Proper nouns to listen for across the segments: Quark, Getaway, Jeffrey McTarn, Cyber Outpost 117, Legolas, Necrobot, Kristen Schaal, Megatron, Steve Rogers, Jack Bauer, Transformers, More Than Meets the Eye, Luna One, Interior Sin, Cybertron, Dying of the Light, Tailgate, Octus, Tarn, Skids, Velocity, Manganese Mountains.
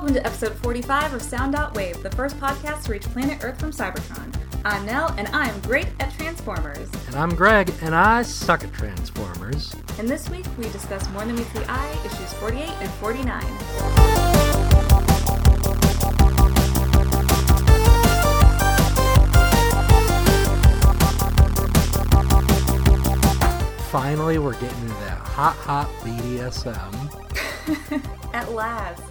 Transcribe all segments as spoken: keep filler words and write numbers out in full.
Welcome to episode forty-five of Sound.Wave, the first podcast to reach planet Earth from Cybertron. I'm Nell, and I'm great at Transformers. And I'm Greg, and I suck at Transformers. And this week, we discuss More Than Meets the Eye, issues forty-eight and forty-nine. Finally, we're getting into that hot, hot B D S M. At last.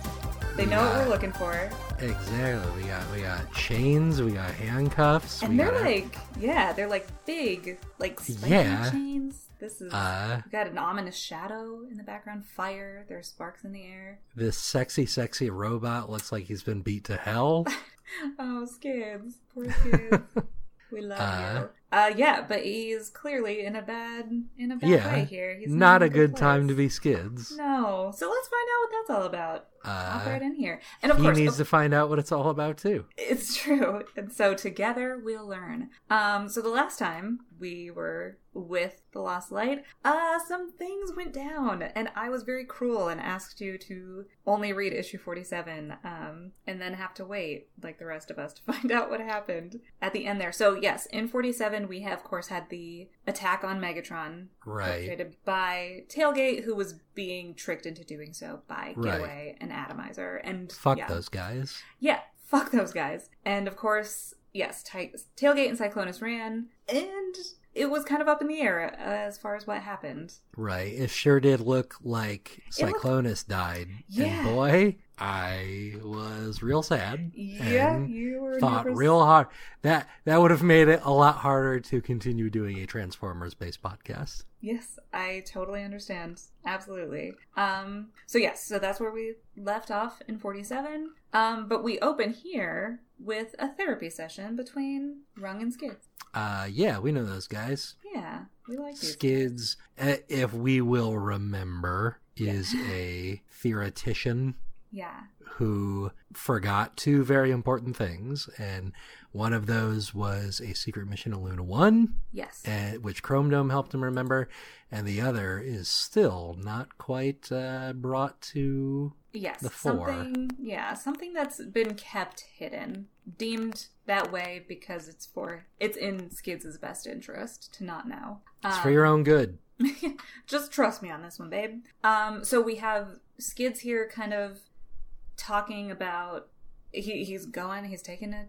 They know yeah. what we're looking for. Exactly. We got we got chains, we got handcuffs. And we they're got like, a... yeah, they're like big, like spiky yeah. chains. This is, uh, we got an ominous shadow in the background, fire, there are sparks in the air. This sexy, sexy robot looks like he's been beat to hell. Oh, Skids. Poor Skids. We love uh, you. Uh, yeah, but he's clearly in a bad in a bad yeah, way here. He's not, not a good place. Time to be Skids. No. So let's find out what that's all about. Uh, I'll throw it in here. And of he course, needs oh, to find out what it's all about too. It's true. And so together we'll learn. Um, so the last time we were with the Lost Light, uh, some things went down, and I was very cruel and asked you to only read issue forty-seven, um, and then have to wait like the rest of us to find out what happened at the end there. So yes, in forty-seven. We have, of course, had the attack on Megatron, right? Created by Tailgate, who was being tricked into doing so by Getaway right. and Atomizer. And fuck yeah. those guys. Yeah, fuck those guys. And of course, yes, t- Tailgate and Cyclonus ran, and it was kind of up in the air as far as what happened. Right. It sure did look like Cyclonus looked... died. Yeah. And boy, I was real sad. Yeah, you were thought nervous. Real hard. That that would have made it a lot harder to continue doing a Transformers-based podcast. Yes, I totally understand. Absolutely. Um, so yes, so that's where we left off in forty-seven. Um, but we open here with a therapy session between Rung and Skids. Uh, yeah, we know those guys. Yeah, we like these Skids. Guys. If we will remember, is yeah. a theoretician. Yeah. Who forgot two very important things, and one of those was a secret mission to Luna One. Yes. And, which Chromedome helped him remember, and the other is still not quite uh, brought to yes, the fore. Something, yeah, something that's been kept hidden, deemed that way because it's for it's in Skids' best interest to not know. Um, it's for your own good. Just trust me on this one, babe. Um, so we have Skids here, kind of. Talking about he he's going he's taking a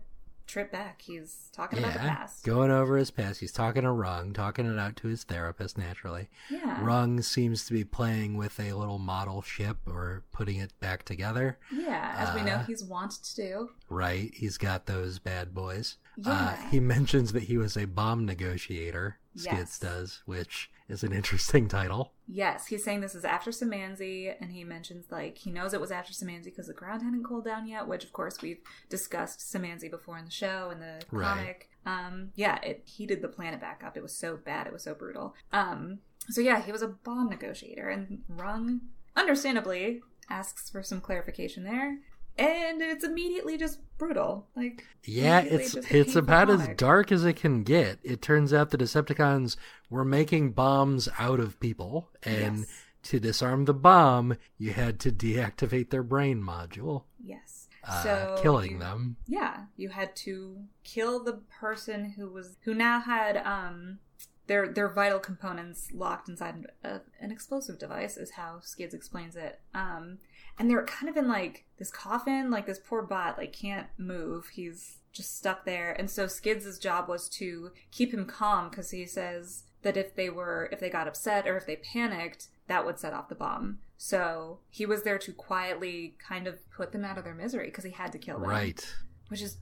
trip back, he's talking yeah, about the past, going over his past. He's talking to Rung, talking it out to his therapist, naturally. Yeah. Rung seems to be playing with a little model ship or putting it back together, yeah as uh, we know he's wont to do. Right, he's got those bad boys. Yeah. Uh, he mentions that he was a bomb negotiator. Skids yes. does, which is an interesting title. Yes, he's saying this is after Semanzi, and he mentions, like, he knows it was after Semanzi because the ground hadn't cooled down yet, which, of course, we've discussed Semanzi before in the show and the right. comic. Um, yeah, it heated the planet back up. It was so bad. It was so brutal. Um, so, yeah, he was a bomb negotiator, and Rung, understandably, asks for some clarification there. And it's immediately just brutal. Like yeah, it's it's about as dark as it can get. It turns out the Decepticons were making bombs out of people, and yes. to disarm the bomb, you had to deactivate their brain module. Yes. Uh, so killing you, them. Yeah, you had to kill the person who was who now had um their their vital components locked inside a, an explosive device, is how Skids explains it. Um And they're kind of in, like, this coffin. Like, this poor bot, like, can't move. He's just stuck there. And so Skids' job was to keep him calm, because he says that if they were, if they got upset or if they panicked, that would set off the bomb. So he was there to quietly kind of put them out of their misery, because he had to kill them. Right. Which is,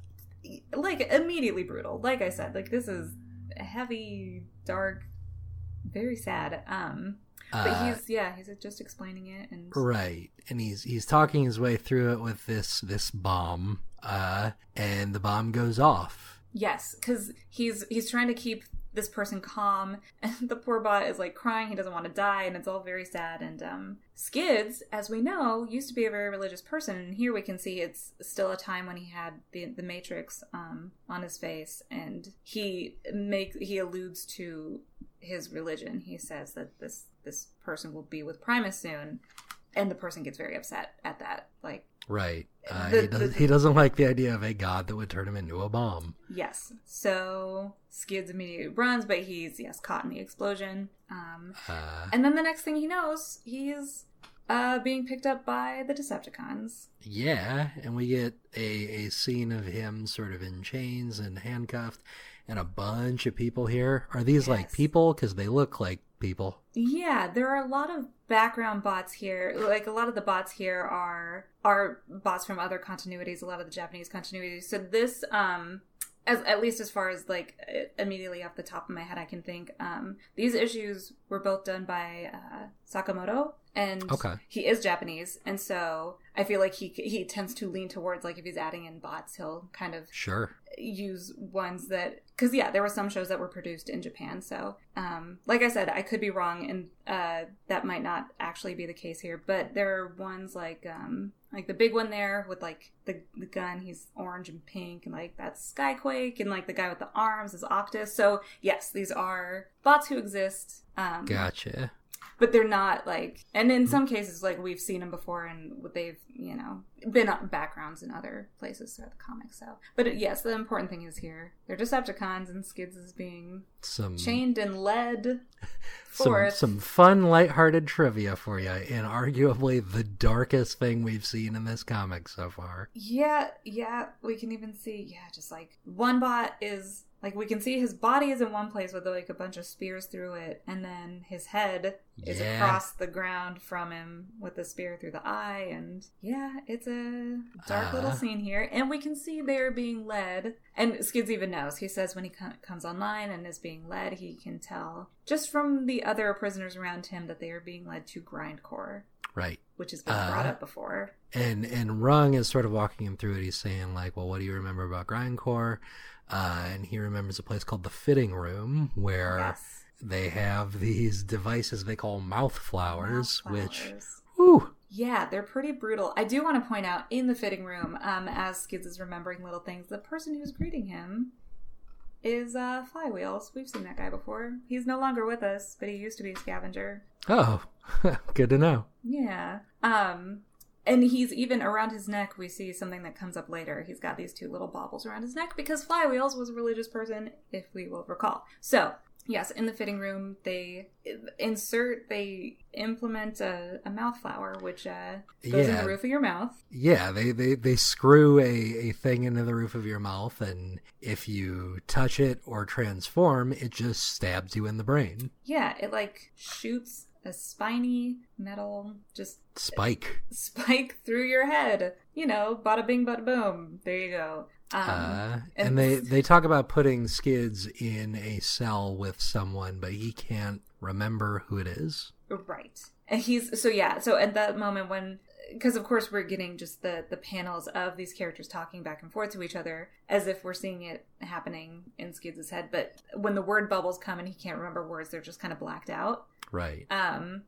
like, immediately brutal. Like I said, like, this is heavy, dark, very sad, um... But he's, yeah, he's just explaining it. And right. And he's he's talking his way through it with this, this bomb. Uh, and the bomb goes off. Yes, because he's, he's trying to keep this person calm. And the poor bot is, like, crying. He doesn't want to die. And it's all very sad. And um, Skids, as we know, used to be a very religious person. And here we can see it's still a time when he had the, the Matrix um, on his face. And he make, he alludes to his religion. He says that this... this person will be with Primus soon, and the person gets very upset at that. Like, Right. Uh, the, he, does, the, he doesn't like the idea of a god that would turn him into a bomb. Yes. So Skids immediately runs, but he's, yes, caught in the explosion. Um, uh, and then the next thing he knows, he's uh, being picked up by the Decepticons. Yeah. And we get a, a scene of him sort of in chains and handcuffed and a bunch of people here. Are these yes. like people? Because they look like people. Yeah. There are a lot of background bots here. Like a lot of the bots here are... are bots from other continuities, a lot of the Japanese continuities. So this, um, as at least as far as like immediately off the top of my head, I can think um, these issues were both done by uh, Sakamoto, and okay. he is Japanese, and so I feel like he he tends to lean towards like if he's adding in bots, he'll kind of sure use ones that because yeah, there were some shows that were produced in Japan. So um, like I said, I could be wrong, and uh, that might not actually be the case here. But there are ones like. Um, Like, the big one there with, like, the, the gun, he's orange and pink, and, like, that's Skyquake, and, like, the guy with the arms is Octus. So, yes, these are bots who exist. Um, gotcha. But they're not, like, and in some cases, like, we've seen them before, and they've, you know, been backgrounds in other places throughout the comics. So, but, yes, the important thing is here, they're Decepticons, and Skids is being some chained and led forth. Some, some fun, lighthearted trivia for you, and arguably the darkest thing we've seen in this comic so far. Yeah, yeah, we can even see, yeah, just, like, one bot is... Like, we can see his body is in one place with, like, a bunch of spears through it, and then his head is yeah. across the ground from him with a spear through the eye, and, yeah, it's a dark uh, little scene here. And we can see they're being led, and Skids even knows. He says when he com- comes online and is being led, he can tell just from the other prisoners around him that they are being led to Grindcore. Right. Which has been uh, brought up before. And and Rung is sort of walking him through it. He's saying, like, well, what do you remember about Grindcore? Uh, and he remembers a place called the Fitting Room where yes. they have these devices they call mouth flowers, mouth flowers. which, whew. Yeah, they're pretty brutal. I do want to point out in the Fitting Room, um, as Skids is remembering little things, the person who's greeting him is uh, Flywheels. We've seen that guy before. He's no longer with us, but he used to be a scavenger. Oh, good to know. Yeah. Um, and he's even around his neck, we see something that comes up later. He's got these two little baubles around his neck because Flywheels was a religious person, if we will recall. So, yes, in the Fitting Room, they insert, they implement a, a mouth flower, which uh, goes yeah. in the roof of your mouth. Yeah, they, they, they screw a, a thing into the roof of your mouth, and if you touch it or transform, it just stabs you in the brain. Yeah, it like shoots a spiny metal just spike spike through your head. You know, bada bing, bada boom. There you go. Um, uh, and, and they, they talk about putting Skids in a cell with someone, but he can't remember who it is. Right. And he's, so yeah, so at that moment when, because of course we're getting just the, the panels of these characters talking back and forth to each other as if we're seeing it happening in Skids' head, but when the word bubbles come and he can't remember words, they're just kind of blacked out. Right. Um...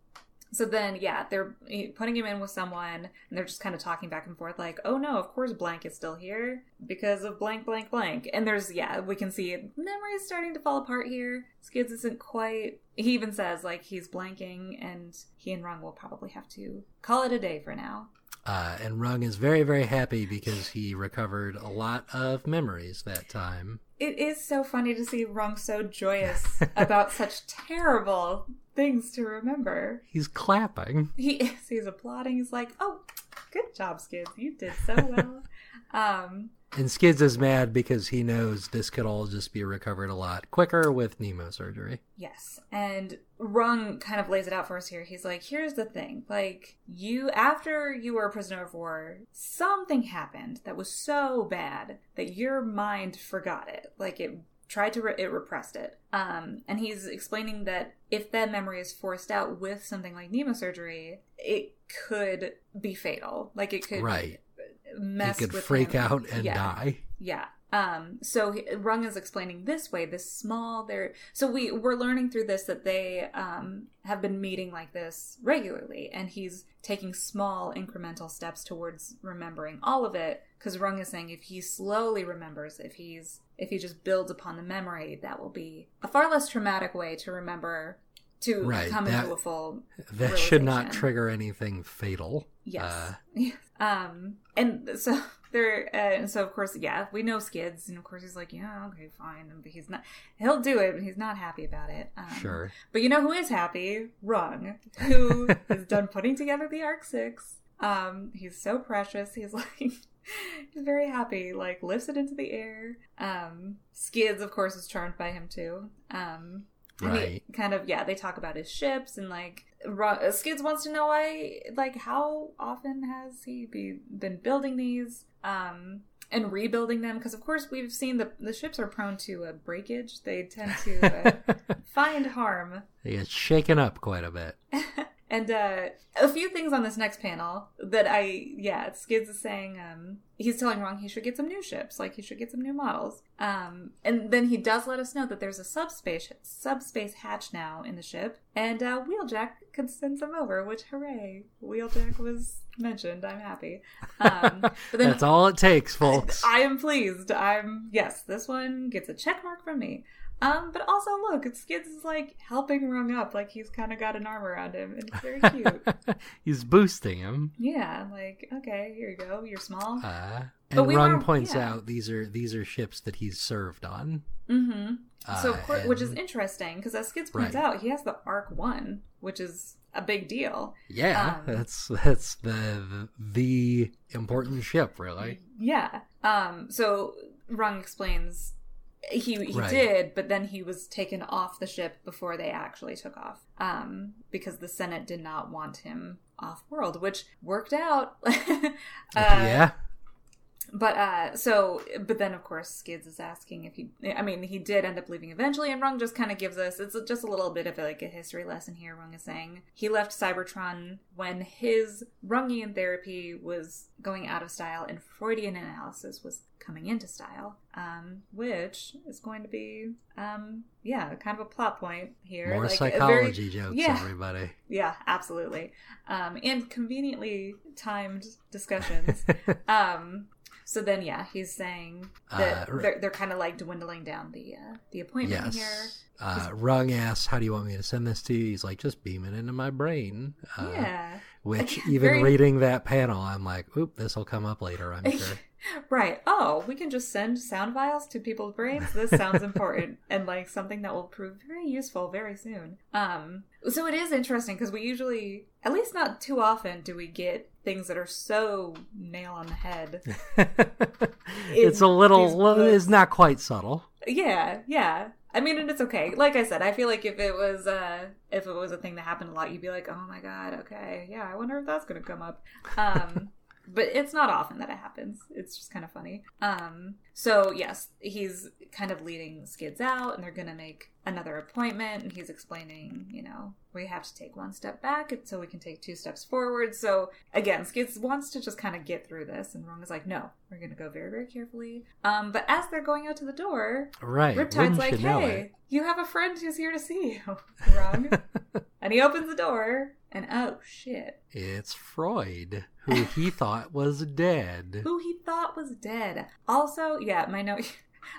So then, yeah, they're putting him in with someone, and they're just kind of talking back and forth like, oh, no, of course blank is still here because of blank, blank, blank. And there's, yeah, we can see memories starting to fall apart here. Skids isn't quite... He even says, like, he's blanking, and he and Rung will probably have to call it a day for now. Uh, and Rung is very, very happy because he recovered a lot of memories that time. It is so funny to see Rung so joyous about such terrible... things to remember. He's clapping. He is. He's applauding. He's like, oh, good job, Skids. You did so well. um, and Skids is mad because he knows this could all just be recovered a lot quicker with Nemo surgery. Yes. And Rung kind of lays it out for us here. He's like, here's the thing. Like, you, after you were a prisoner of war, something happened that was so bad that your mind forgot it. Like, it tried to, re- it repressed it. Um, and he's explaining that if that memory is forced out with something like Nemo surgery, it could be fatal. Like it could right. mess with him. It could freak him. out and yeah. die. Yeah. Um, so he, Rung is explaining this way, this small, there. So we, we're learning through this that they um, have been meeting like this regularly. And he's taking small incremental steps towards remembering all of it. Because Rung is saying if he slowly remembers, if he's if he just builds upon the memory, that will be a far less traumatic way to remember to right, come that, into a full that should not trigger anything fatal. Yes. Uh, um, and so there, uh, and so of course, yeah, we know Skids, and of course he's like, yeah, okay, fine, but he's not. He'll do it, but he's not happy about it. Um, sure. But you know who is happy? Rung, who is done putting together the Arc Six. Um, he's so precious. He's like, he's very happy. Like lifts it into the air. Um, Skids, of course, is charmed by him too. Um. Right. Kind of, yeah, they talk about his ships and, like, Rung, Skids wants to know why, like, how often has he be, been building these um, and rebuilding them? Because, of course, we've seen the the ships are prone to uh, breakage. They tend to uh, find harm. They get shaken up quite a bit. And uh, a few things on this next panel that I, yeah, Skids is saying, um, he's telling Rung he should get some new ships, like he should get some new models. Um, and then he does let us know that there's a subspace subspace hatch now in the ship, and uh, Wheeljack could send some over, which, hooray, Wheeljack was mentioned, I'm happy. Um, but then, that's all it takes, folks. I, I am pleased. I'm, yes, this one gets a check mark from me. Um, but also, look, Skids is, like, helping Rung up. Like, he's kind of got an arm around him, and it's very cute. He's boosting him. Yeah, like, okay, here you go. You're small. Uh, and we Rung were, points yeah. out these are these are ships that he's served on. Mm-hmm. Uh, so, of course, and... which is interesting, because as Skids points right. out, he has the Arc One, which is a big deal. Yeah, um, that's that's the, the important ship, really. Yeah. Um. So, Rung explains... He he right. did, but then he was taken off the ship before they actually took off, um, because the Senate did not want him off-world, which worked out. uh, yeah. But uh, so, but then of course Skids is asking if he. I mean, he did end up leaving eventually, and Rung just kind of gives us. It's just a little bit of a, like a history lesson here. Rung is saying he left Cybertron when his Rungian therapy was going out of style, and Freudian analysis was coming into style, um, which is going to be, um, yeah, kind of a plot point here. More like psychology very, jokes, yeah, everybody. Yeah, absolutely, um, and conveniently timed discussions. um, So then, yeah, he's saying that uh, they're, they're kind of like dwindling down the uh, the appointment yes. here. Uh, Rung asks, how do you want me to send this to you? He's like, just beam it into my brain. Uh, yeah. Which, even Very... reading that panel, I'm like, oop, this will come up later, I'm sure. Right. Oh, we can just send sound files to people's brains. This sounds important and like something that will prove very useful very soon. Um, so it is interesting because we usually, at least not too often, do we get things that are so nail on the head. It's a little, it's not quite subtle. Yeah, yeah. I mean, and it's okay. Like I said, I feel like if it was uh, if it was a thing that happened a lot, you'd be like, oh my god, okay, yeah, I wonder if that's going to come up. Um But it's not often that it happens. It's just kind of funny. Um, so, yes, he's kind of leading Skids out, and they're going to make another appointment. And he's explaining, you know, we have to take one step back so we can take two steps forward. So, again, Skids wants to just kind of get through this. And Rung is like, no, we're going to go very, very carefully. Um, but as they're going out to the door, right. Riptide's like, hey, you have a friend who's here to see you, Rung. And he opens the door. And oh, shit. It's Froid, who he thought was dead. Who he thought was dead. Also, yeah, my note...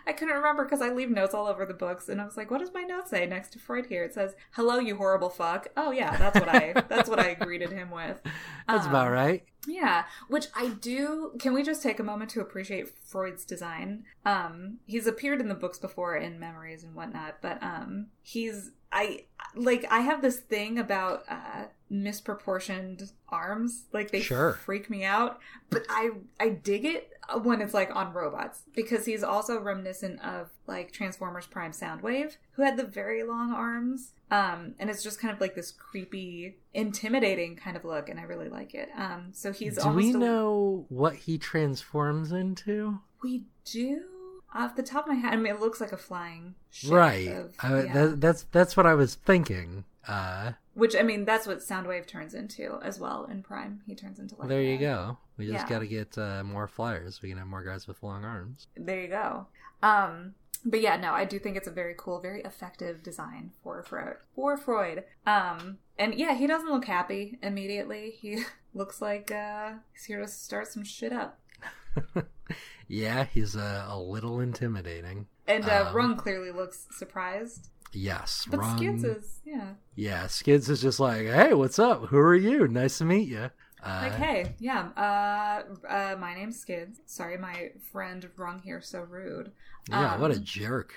I couldn't remember because I leave notes all over the books. And I was like, what does my note say next to Froid here? It says, hello, you horrible fuck. Oh, yeah, that's what I that's what I greeted him with. That's um, about right. Yeah, which I do... Can we just take a moment to appreciate Froid's design? Um, he's appeared in the books before in Memories and whatnot. But um, he's... I like I have this thing about uh, misproportioned arms, like they sure. freak me out. But I I dig it when it's like on robots, because he's also reminiscent of like Transformers Prime Soundwave, who had the very long arms, um, and it's just kind of like this creepy, intimidating kind of look, and I really like it. Um, so he's. Do we know a... what he transforms into? We do. Off the top of my head, I mean, it looks like a flying ship. Right. Of, uh, yeah. that, that's that's what I was thinking. Uh, Which, I mean, that's what Soundwave turns into as well in Prime. He turns into like There you that. go. We just yeah. got to get uh, more flyers. We can have more guys with long arms. There you go. Um, but yeah, no, I do think it's a very cool, very effective design for Froid. For Froid. Um, and yeah, he doesn't look happy immediately. He looks like uh, he's here to start some shit up. Yeah, he's uh, a little intimidating. And uh, um, Rung clearly looks surprised. Yes. But Rung, Skids is, yeah. Yeah, Skids is just like, hey, what's up? Who are you? Nice to meet you. Uh, like, hey, yeah, uh, uh, my name's Skids. Sorry, my friend Rung here, so rude. Yeah, um, what a jerk.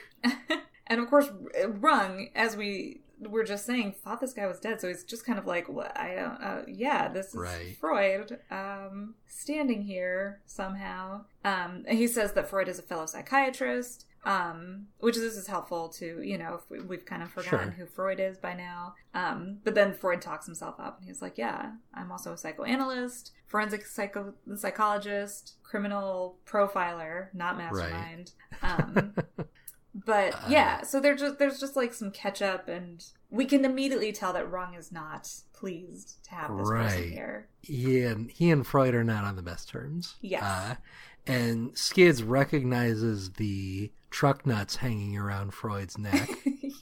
And of course, Rung, as we were just saying, thought this guy was dead, so he's just kind of like, well, I don't, uh, yeah, this is right. Froid, um, standing here somehow. Um, and he says that Froid is a fellow psychiatrist. Um, which this is helpful to, you know, if we, we've kind of forgotten sure. who Froid is by now. Um, but then Froid talks himself up and he's like, yeah, I'm also a psychoanalyst, forensic psycho- psychologist, criminal profiler, not mastermind. Right. Um, but uh, yeah, so they're just, there's just like some catch up and we can immediately tell that Rung is not pleased to have this right. person here. He and, he and Froid are not on the best terms. Yes. Uh, and Skids recognizes the truck nuts hanging around Froid's neck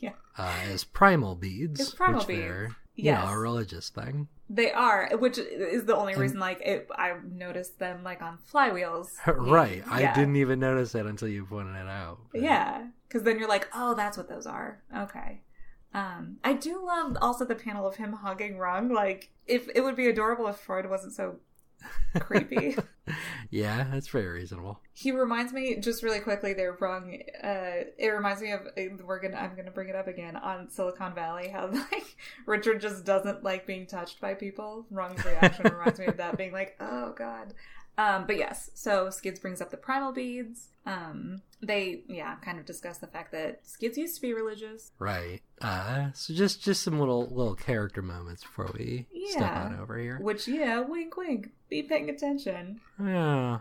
yeah. uh, as primal beads, it's primal which beads. They're yes. you know, a religious thing. They are, which is the only and, reason like it, I noticed them like on Flywheels. Right. Yeah. I didn't even notice that until you pointed it out. But... yeah, because then you're like, oh, that's what those are. Okay. Um, I do love also the panel of him hugging Rung. Like, if it would be adorable if Froid wasn't so... creepy. Yeah, that's very reasonable. He reminds me just really quickly there, Rung. Uh, it reminds me of we're gonna. I'm gonna bring it up again on Silicon Valley. How like Richard just doesn't like being touched by people. Rung's reaction reminds me of that, being like, "Oh God." Um, but yes, so Skids brings up the primal beads. Um, they yeah, kind of discuss the fact that Skids used to be religious, right? Uh, so just just some little little character moments before we yeah. step on over here. Which yeah, wink wink, be paying attention. Yeah.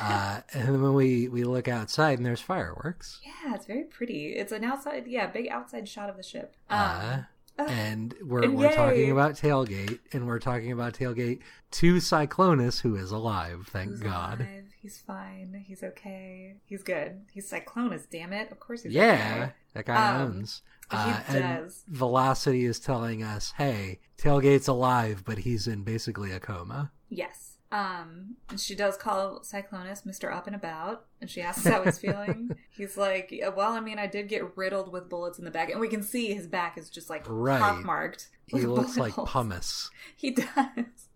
uh, and then when we we look outside and there's fireworks. Yeah, it's very pretty. It's an outside yeah, big outside shot of the ship. Um, uh, Uh, and we're and we're talking about Tailgate, and we're talking about Tailgate to Cyclonus, who is alive, thank Who's God. Alive. He's fine. He's okay. He's good. He's Cyclonus, damn it. Of course he's yeah, okay. That guy um, owns. Uh, he does. And Velocity is telling us, hey, Tailgate's alive, but he's in basically a coma. Yes. Um, and she does call Cyclonus Mister Up and About, and she asks how he's feeling. He's like, well, I mean, I did get riddled with bullets in the back, and we can see his back is just like right. pockmarked. He looks like pumice. He does.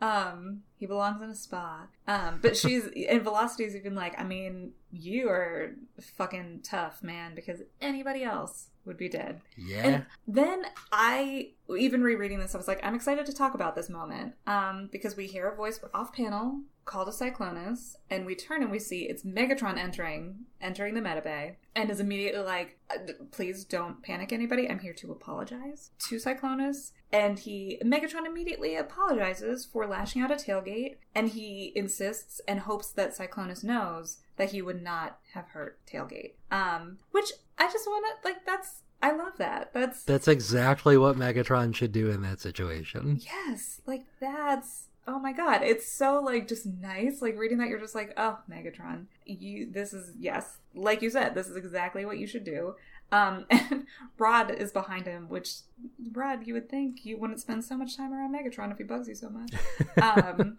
Um, he belongs in a spa. Um, but she's, and Velocity's even like, I mean, you are fucking tough, man, because anybody else would be dead. Yeah. And then I, even rereading this, I was like, I'm excited to talk about this moment um, because we hear a voice off-panel call to Cyclonus, and we turn and we see it's Megatron entering, entering the metabay, and is immediately like, please don't panic anybody. I'm here to apologize to Cyclonus. And he, Megatron immediately apologizes for lashing out at Tailgate, and he insists and hopes that Cyclonus knows that he would not have hurt Tailgate. Um, which I just want to, like, that's, I love that. That's that's exactly what Megatron should do in that situation. Yes. Like, that's, oh my God. It's so, like, just nice. Like, reading that, you're just like, oh, Megatron, you, this is, yes. Like you said, this is exactly what you should do. Um, and Rod is behind him, which, Rod, you would think you wouldn't spend so much time around Megatron if he bugs you so much. Um,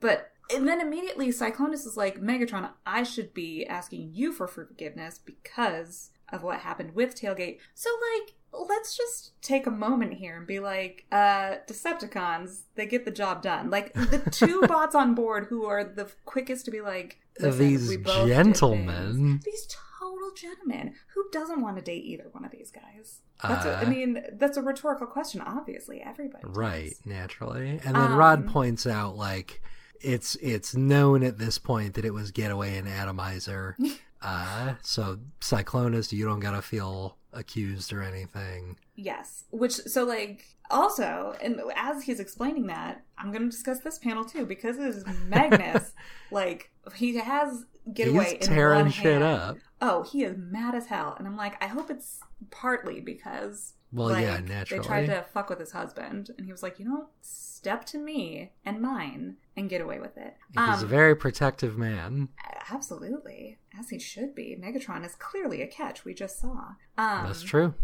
but... And then immediately Cyclonus is like, Megatron, I should be asking you for forgiveness because of what happened with Tailgate. So, like, let's just take a moment here and be like, uh, Decepticons, they get the job done. Like, the two bots on board who are the quickest to be like, these gentlemen. These total gentlemen. Who doesn't want to date either one of these guys? That's uh, a, I mean, that's a rhetorical question, obviously. Everybody does. Right, naturally. And then um, Rod points out, like... It's it's known at this point that it was Getaway and Atomizer. Uh, so Cyclonus, you don't gotta feel accused or anything. Yes. Which, so like, also, and as he's explaining that, I'm gonna discuss this panel too, because it is Magnus. Like, he has Getaway he's in tearing one shit hand. Up. Oh, he is mad as hell. And I'm like, I hope it's partly because... Well, like, yeah, naturally. They tried to fuck with his husband, and he was like, you don't step to me and mine and get away with it. He's um, a very protective man. Absolutely. As he should be. Megatron is clearly a catch. We just saw. Um, That's true.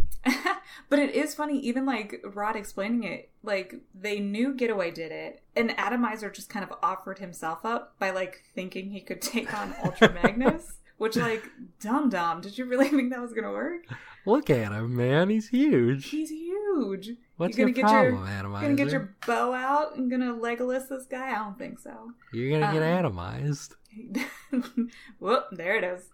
But it is funny, even like Rod explaining it, like they knew Getaway did it, and Atomizer just kind of offered himself up by like thinking he could take on Ultra Magnus. Which, like, Dum Dum, did you really think that was gonna work? Look at him, man. He's huge. He's huge. What's your problem, Atomizer? You're gonna get your bow out and gonna Legolas this guy? I don't think so. You're gonna um, get atomized. Whoop! There it is.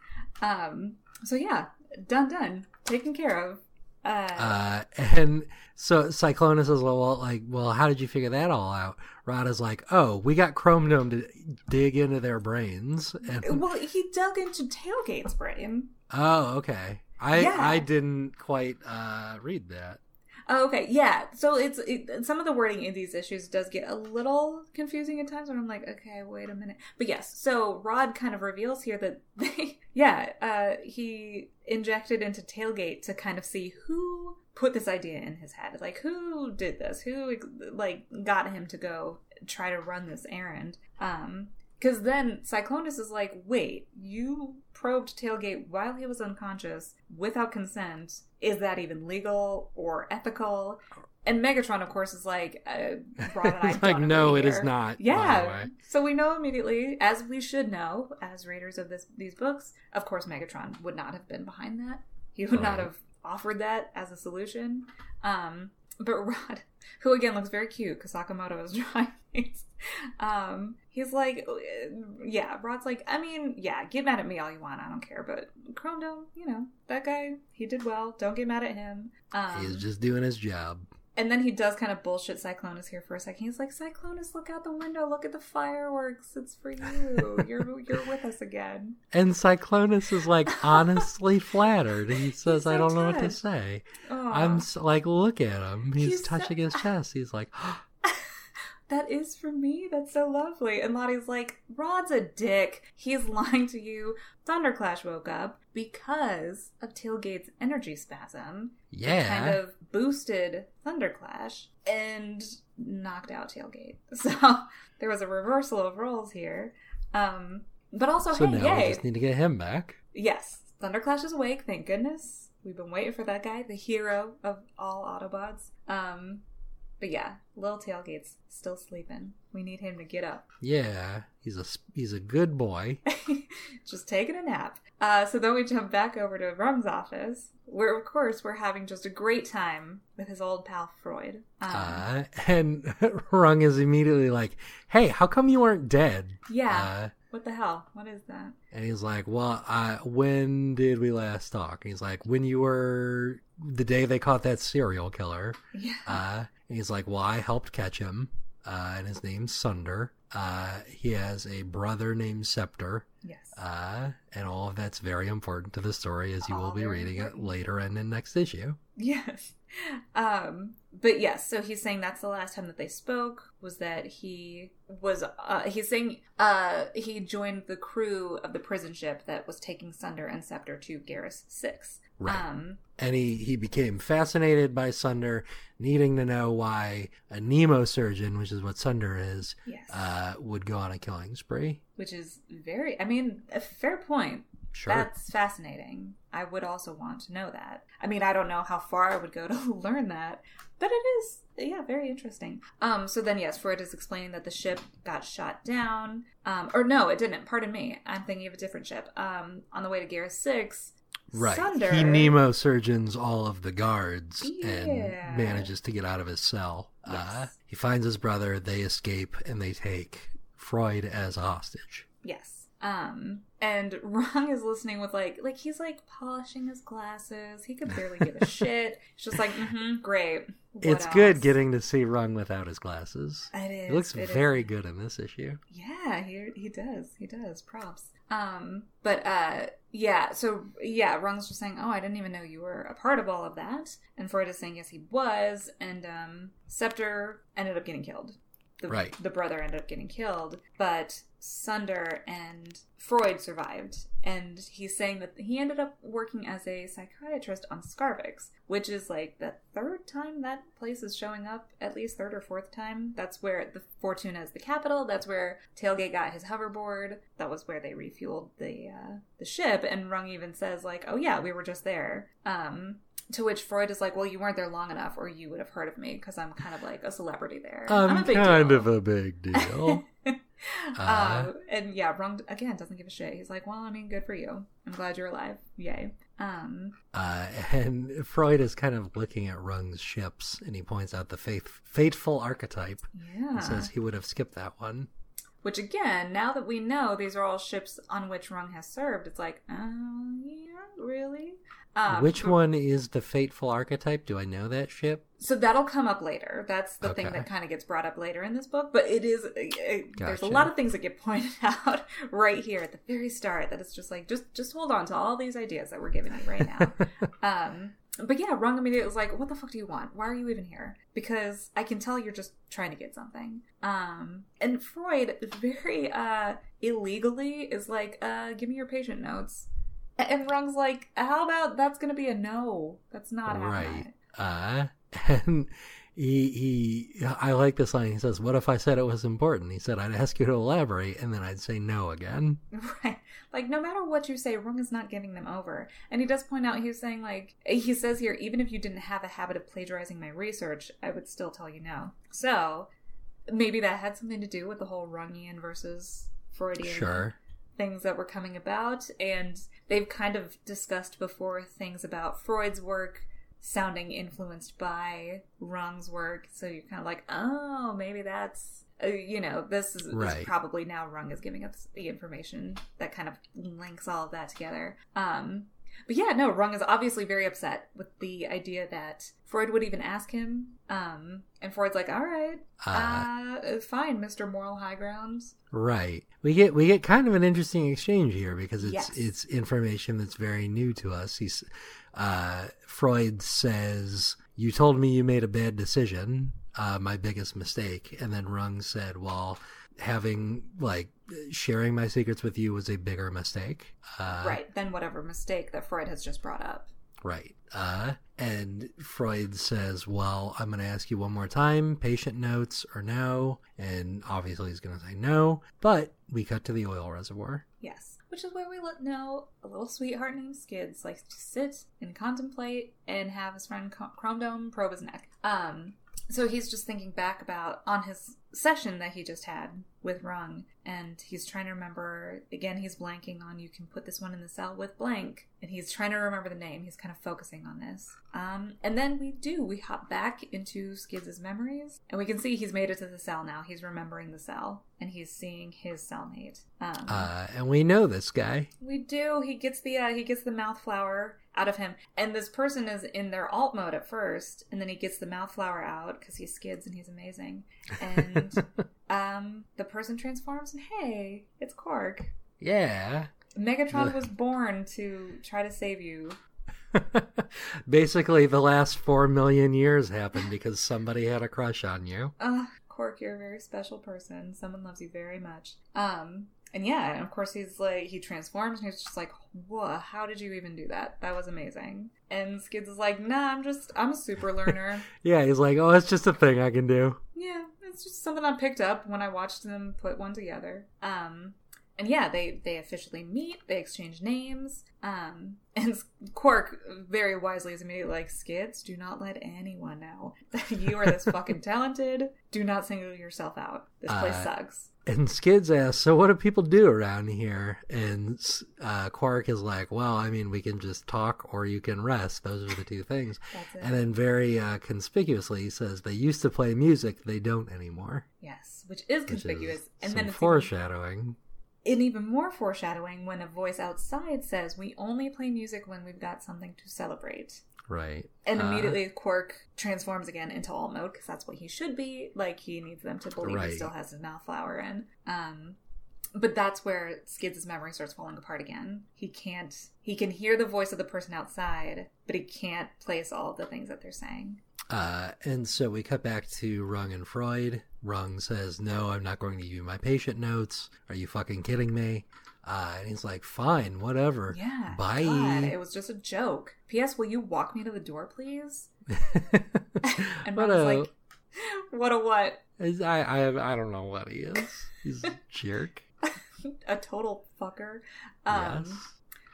Um. So yeah, done, done, taken care of. Uh. uh and so Cyclonus is well, like, well, how did you figure that all out? Rod is like, oh, we got Chromedome to dig into their brains. And... Well, he dug into Tailgate's brain. Oh, okay. I yeah. I didn't quite uh, read that. Oh, okay, yeah. So it's it, some of the wording in these issues does get a little confusing at times when I'm like, okay, wait a minute. But yes, so Rod kind of reveals here that, they, yeah, uh, he injected into Tailgate to kind of see who put this idea in his head. Like, who did this? Who, like, got him to go try to run this errand? Um, because then Cyclonus is like, wait, you probed Tailgate while he was unconscious without consent. Is that even legal or ethical? And Megatron, of course, is like, uh, Rod and I like, no, it is not. Yeah. So we know immediately, as we should know, as readers of this these books, of course, Megatron would not have been behind that. He would right. not have offered that as a solution. Um, but Rod, who again looks very cute because Sakamoto is drawing these, um, he's like, yeah, Rod's like, I mean, yeah, get mad at me all you want. I don't care. But Chromedome, you know, that guy, he did well. Don't get mad at him. Um, he's just doing his job. And then he does kind of bullshit Cyclonus here for a second. He's like, Cyclonus, look out the window. Look at the fireworks. It's for you. You're you're with us again. And Cyclonus is, like, honestly flattered. He says, so I don't touched. know what to say. Aww. I'm so, like, look at him. He's, He's touching so... his chest. He's like, that is for me. That's so lovely. And Lottie's like, Rod's a dick. He's lying to you. Thunderclash woke up because of Tailgate's energy spasm. Yeah. It kind of boosted Thunderclash and knocked out Tailgate. So there was a reversal of roles here. Um, but also, so hey, now yay. we just need to get him back. Yes. Thunderclash is awake. Thank goodness. We've been waiting for that guy, the hero of all Autobots. Um... But yeah, little Tailgate's still sleeping. We need him to get up. Yeah, he's a he's a good boy. Just taking a nap. Uh, so then we jump back over to Rung's office, where of course we're having just a great time with his old pal Froid. Um, uh, and Rung is immediately like, "Hey, how come you aren't dead?" Yeah. Uh, What the hell? What is that? And he's like, well, I, when did we last talk? And he's like, when you were, the day they caught that serial killer. Yeah. Uh, and he's like, well, I helped catch him. Uh, and his name's Sunder. Uh, he has a brother named Scepter. Yes. Uh, and all of that's very important to the story, as you all will be reading important. it later and in the next issue. Yes. Um, but yes, so he's saying that's the last time that they spoke, was that he was, uh, he's saying, uh, he joined the crew of the prison ship that was taking Sunder and Scepter to Garrus six. Right. Um, and he, he became fascinated by Sunder, needing to know why a Nemo surgeon, which is what Sunder is, yes. uh, would go on a killing spree. Which is very, I mean, a fair point. Sure. That's fascinating. I would also want to know that. I mean, I don't know how far I would go to learn that, but it is, yeah, very interesting. Um, so then, yes, Freud is explaining that the ship got shot down. Um, or no, it didn't. Pardon me. I'm thinking of a different ship. Um, on the way to Garrus six, right. Sunder... He Nemo surgeons all of the guards yeah. and manages to get out of his cell. Yes. Uh, he finds his brother, they escape, and they take Freud as a hostage. Yes. Um, and Rung is listening with like, like he's like polishing his glasses. He could barely give a shit. It's just like, mm-hmm, great. What it's else? Good getting to see Rung without his glasses. It is. He looks very is. good in this issue. Yeah, he he does. He does. Props. Um, but, uh, yeah, so, yeah, Rung's just saying, oh, I didn't even know you were a part of all of that. And Freud is saying, yes, he was. And, um, Scepter ended up getting killed. The, right. the brother ended up getting killed, but Sunder and Freud survived, and he's saying that he ended up working as a psychiatrist on Scarvix, which is like the third time that place is showing up, at least third or fourth time. That's where the Fortuna is the capital. That's where Tailgate got his hoverboard. That was where they refueled the uh, the ship, and Rung even says like, oh yeah, we were just there. Um... To which Freud is like, well, you weren't there long enough or you would have heard of me because I'm kind of like a celebrity there. I'm, I'm a big kind deal. of a big deal. Uh, um, and yeah, Rung again doesn't give a shit. He's like, well, I mean, good for you. I'm glad you're alive. Yay. Um, uh, and Froid is kind of looking at Rung's ships, and he points out the faith, Fateful Archetype. Yeah. And says he would have skipped that one. Which again, now that we know these are all ships on which Rung has served, it's like, oh, yeah, really? Um, which one is the Fateful Archetype? Do I know that ship? So that'll come up later. That's the okay. thing that kind of gets brought up later in this book. But it is, it, gotcha. There's a lot of things that get pointed out right here at the very start that it's just like, just just hold on to all these ideas that we're giving you right now. um, but yeah, Rung immediately was like, what the fuck do you want? Why are you even here? Because I can tell you're just trying to get something. Um, and Froid very uh, illegally is like, uh, give me your patient notes. And Rung's like, how about that's going to be a no? That's not right. Uh, and he, he, I like this line. He says, what if I said it was important? He said, I'd ask you to elaborate, and then I'd say no again. Right. Like, no matter what you say, Rung is not giving them over. And he does point out, he was saying, like, he says here, even if you didn't have a habit of plagiarizing my research, I would still tell you no. So maybe that had something to do with the whole Rungian versus Freudian. Sure. Things that were coming about, and they've kind of discussed before things about Freud's work sounding influenced by Rung's work, so you're kind of like, oh, maybe that's, uh, you know, this is, right. this is probably now Rung is giving us the information that kind of links all of that together. Um, but yeah, no, Rung is obviously very upset with the idea that Froid would even ask him, um, and Freud's like, all right, uh, uh, fine, Mister Moral High Ground. Right. We get we get kind of an interesting exchange here because it's yes. it's information that's very new to us. He's, uh, Froid says, you told me you made a bad decision, uh, my biggest mistake. And then Rung said, well, having, like, sharing my secrets with you was a bigger mistake. Uh, right, than whatever mistake that Froid has just brought up. Right. Uh, and Froid says, well, I'm going to ask you one more time, patient notes or no. And obviously he's going to say no. But we cut to the oil reservoir. Yes. Which is where we let know a little sweetheart named Skids likes to sit and contemplate and have his friend Chromedome probe his neck. Um, so he's just thinking back about on his session that he just had with Rung, and he's trying to remember again. He's blanking on, you can put this one in the cell with blank, and he's trying to remember the name. He's kind of focusing on this, um and then we do we hop back into Skids' memories, and we can see he's made it to the cell now. He's remembering the cell, and he's seeing his cellmate. Um uh and we know this guy. We do. He gets the uh he gets the mouth flower out of him, and this person is in their alt mode at first, and then he gets the mouth flower out because he Skids and he's amazing, and um the person transforms, and hey, it's Quark. Yeah, Megatron was born to try to save you. Basically the last four million years happened because somebody had a crush on you. Uh Quark, you're a very special person. Someone loves you very much. um And yeah, and of course he's like, he transforms, and he's just like, whoa, how did you even do that? That was amazing. And Skids is like, nah, I'm just, I'm a super learner. Yeah, he's like, oh, it's just a thing I can do. Yeah, it's just something I picked up when I watched them put one together. Um, and yeah, they, they officially meet, they exchange names, um, and Quark very wisely is immediately like, Skids, do not let anyone know that you are this fucking talented. Do not single yourself out. This place uh... sucks. And Skids asks, so what do people do around here? And uh, Quark is like, well, I mean, we can just talk or you can rest. Those are the two things. And then very uh, conspicuously he says, they used to play music, they don't anymore. Yes, which is conspicuous. Which is and some then it's foreshadowing. Even, and even more foreshadowing when a voice outside says, we only play music when we've got something to celebrate. Right. And immediately uh, Quark transforms again into all mode because that's what he should be. Like, he needs them to believe right. he still has his mouth flower in. Um, but that's where Skids' memory starts falling apart again. He can't, he can hear the voice of the person outside, but he can't place all of the things that they're saying. Uh, and so we cut back to Rung and Froid. Rung says, no, I'm not going to give you my patient notes. Are you fucking kidding me? Uh, and he's like, fine, whatever. Yeah. Bye. God, it was just a joke. P S Will you walk me to the door, please? And Rung's like, what a what? I, I, I don't know what he is. He's a jerk. A total fucker. Um, yes.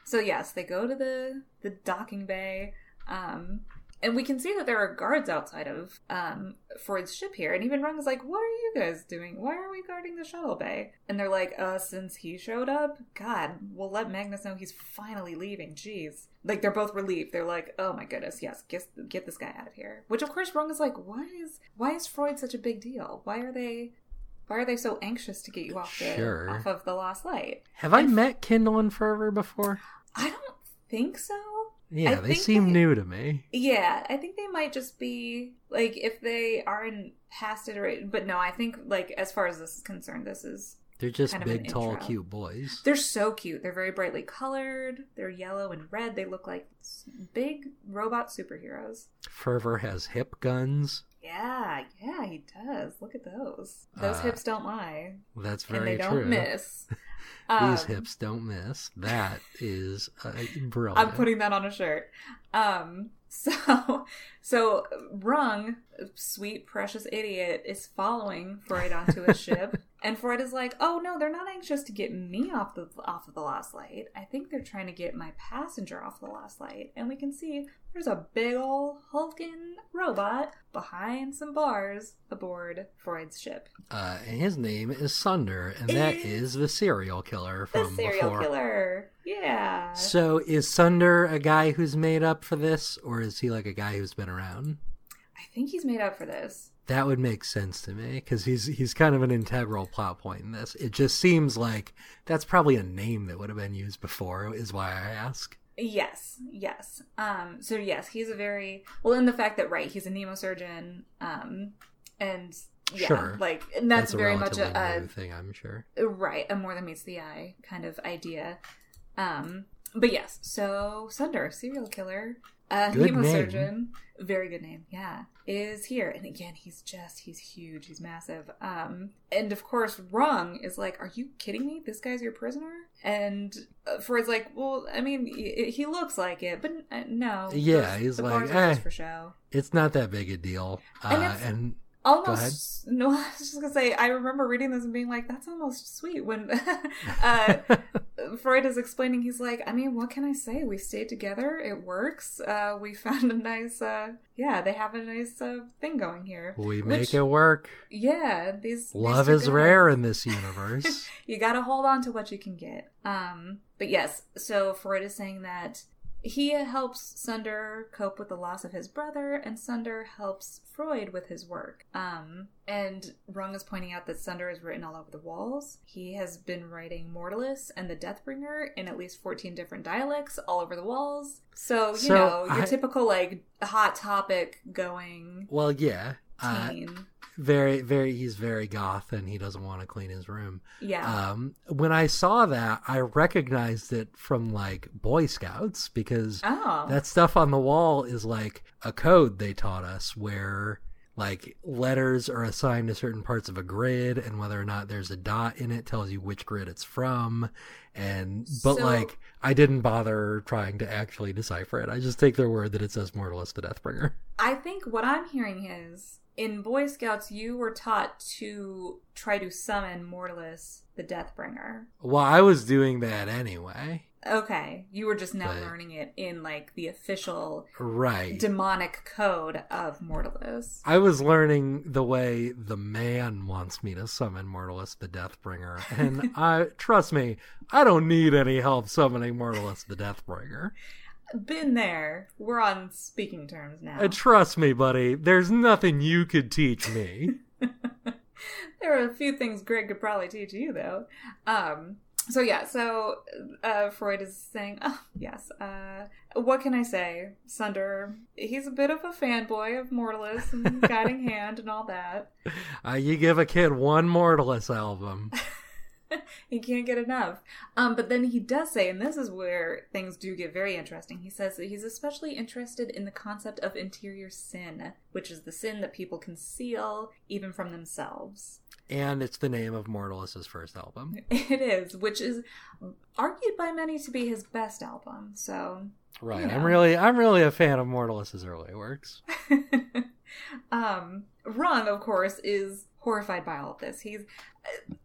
So yes, they go to the, the docking bay. Um, And we can see that there are guards outside of um, Froid's ship here. And even Rung is like, what are you guys doing? Why are we guarding the shuttle bay? And they're like, uh, since he showed up? God, we'll let Magnus know he's finally leaving. Jeez. Like, they're both relieved. They're like, oh my goodness, yes, get, get this guy out of here. Which, of course, Rung is like, why is why is Froid such a big deal? Why are they... Why are they so anxious to get you off the, sure. off of the Lost Light? Have and I met Kindle and Fervor before? I don't think so. Yeah, I they seem they, new to me. Yeah, I think they might just be, like, if they are in past iteration. But no, I think, like, as far as this is concerned, this is They're just kind big, of tall, intro. Cute boys. They're so cute. They're very brightly colored. They're yellow and red. They look like big robot superheroes. Fervor has hip guns. Yeah, yeah, he does. Look at those. Those uh, hips don't lie. That's very true. And they don't miss. Um, These hips don't miss. That is uh, brilliant. I'm putting that on a shirt. Um, so, so Rung, sweet, precious idiot, is following Froid onto his ship. And Froid is like, oh no, they're not anxious to get me off the off of the Lost Light. I think they're trying to get my passenger off the Lost Light. And we can see there's a big old hulking robot behind some bars aboard Froid's ship. Uh, and his name is Sunder, and that is the serial killer from before. The serial killer, yeah. So is Sunder a guy who's made up for this, or is he like a guy who's been around? I think he's made up for this. That would make sense to me, because he's he's kind of an integral plot point in this. It just seems like that's probably a name that would have been used before, is why I ask. Yes, yes. Um, so yes, he's a very... Well, and the fact that, right, he's a Nemo surgeon, um, and... Yeah, sure. Like, and that's, that's very a much a, a thing, I'm sure. Right, a more than meets the eye kind of idea. Um, but yes, so Sunder, serial killer, a hemosurgeon, very good name, yeah, is here. And again, he's just, he's huge, he's massive. Um, and of course, Rung is like, are you kidding me? This guy's your prisoner? And Froid's like, well, I mean, he looks like it, but no. Yeah, he's the like, eh, for show. It's not that big a deal. And uh, and... Almost, no, I was just going to say, I remember reading this and being like, that's almost sweet. When uh, Froid is explaining, he's like, I mean, what can I say? We stayed together. It works. Uh, we found a nice, uh, yeah, they have a nice uh, thing going here. We make Which, it work. Yeah. these Love these is rare work. In this universe. You got to hold on to what you can get. Um, but yes, so Froid is saying that he helps Sunder cope with the loss of his brother, and Sunder helps Froid with his work. Um, and Rung is pointing out that Sunder is written all over the walls. He has been writing Mortalis and the Deathbringer in at least fourteen different dialects all over the walls. So, you so know, your I, typical, like, hot topic going... Well, yeah. Teen. Uh, very, very, he's very goth, and he doesn't want to clean his room. Yeah. Um, when I saw that, I recognized it from, like, Boy Scouts, because oh. that stuff on the wall is, like, a code they taught us where, like, letters are assigned to certain parts of a grid, and whether or not there's a dot in it tells you which grid it's from. And but so, like, I didn't bother trying to actually decipher it. I just take their word that it says Mortalis the Deathbringer. I think what I'm hearing is, in Boy Scouts, you were taught to try to summon Mortalis, the Deathbringer. Well, I was doing that anyway. Okay. You were just now but... learning it in, like, the official right. demonic code of Mortalis. I was learning the way the man wants me to summon Mortalis, the Deathbringer. And I trust me, I don't need any help summoning Mortalis, the Deathbringer. Been there. We're on speaking terms now. Uh, trust me, buddy. There's nothing you could teach me. There are a few things Greg could probably teach you, though. Um, so, yeah. So, uh, Froid is saying, oh, yes. Uh, what can I say? Sunder, he's a bit of a fanboy of Mortalis and Guiding Hand and all that. Uh, you give a kid one Mortalis album. He can't get enough. Um, but then he does say, and this is where things do get very interesting, he says that he's especially interested in the concept of interior sin, which is the sin that people conceal even from themselves. And it's the name of Mortalis's first album. It is, which is argued by many to be his best album. So, right. You know. I'm really, I'm really a fan of Mortalis's early works. um, Rung, of course, is horrified by all of this. He's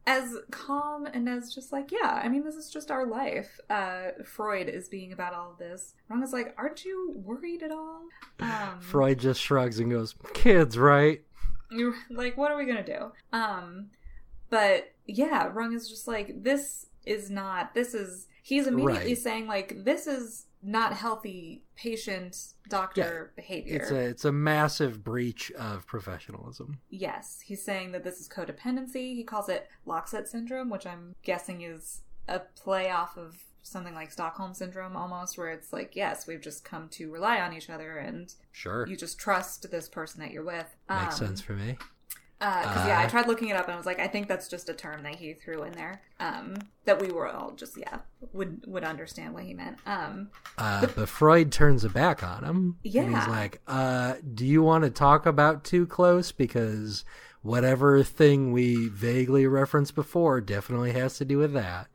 as calm and as just like, yeah, I mean, this is just our life. Uh, Froid is being about all of this. Rung is like, aren't you worried at all? Um, Froid just shrugs and goes, kids, right? Like, what are we going to do? Um, but yeah, Rung is just like, this is not, this is, he's immediately right. saying like, this is not healthy patient doctor yeah. behavior. It's a, it's a massive breach of professionalism. Yes. He's saying that this is codependency. He calls it Loxet syndrome, which I'm guessing is a play off of something like Stockholm syndrome almost, where it's like, yes, we've just come to rely on each other and sure, you just trust this person that you're with. Makes um, sense for me. Uh, cause, yeah, I tried looking it up and I was like, I think that's just a term that he threw in there, um, that we were all just, yeah, would would understand what he meant. Um, uh, but, but Froid turns it back on him. Yeah. And he's like, uh, do you want to talk about too close? Because whatever thing we vaguely referenced before definitely has to do with that.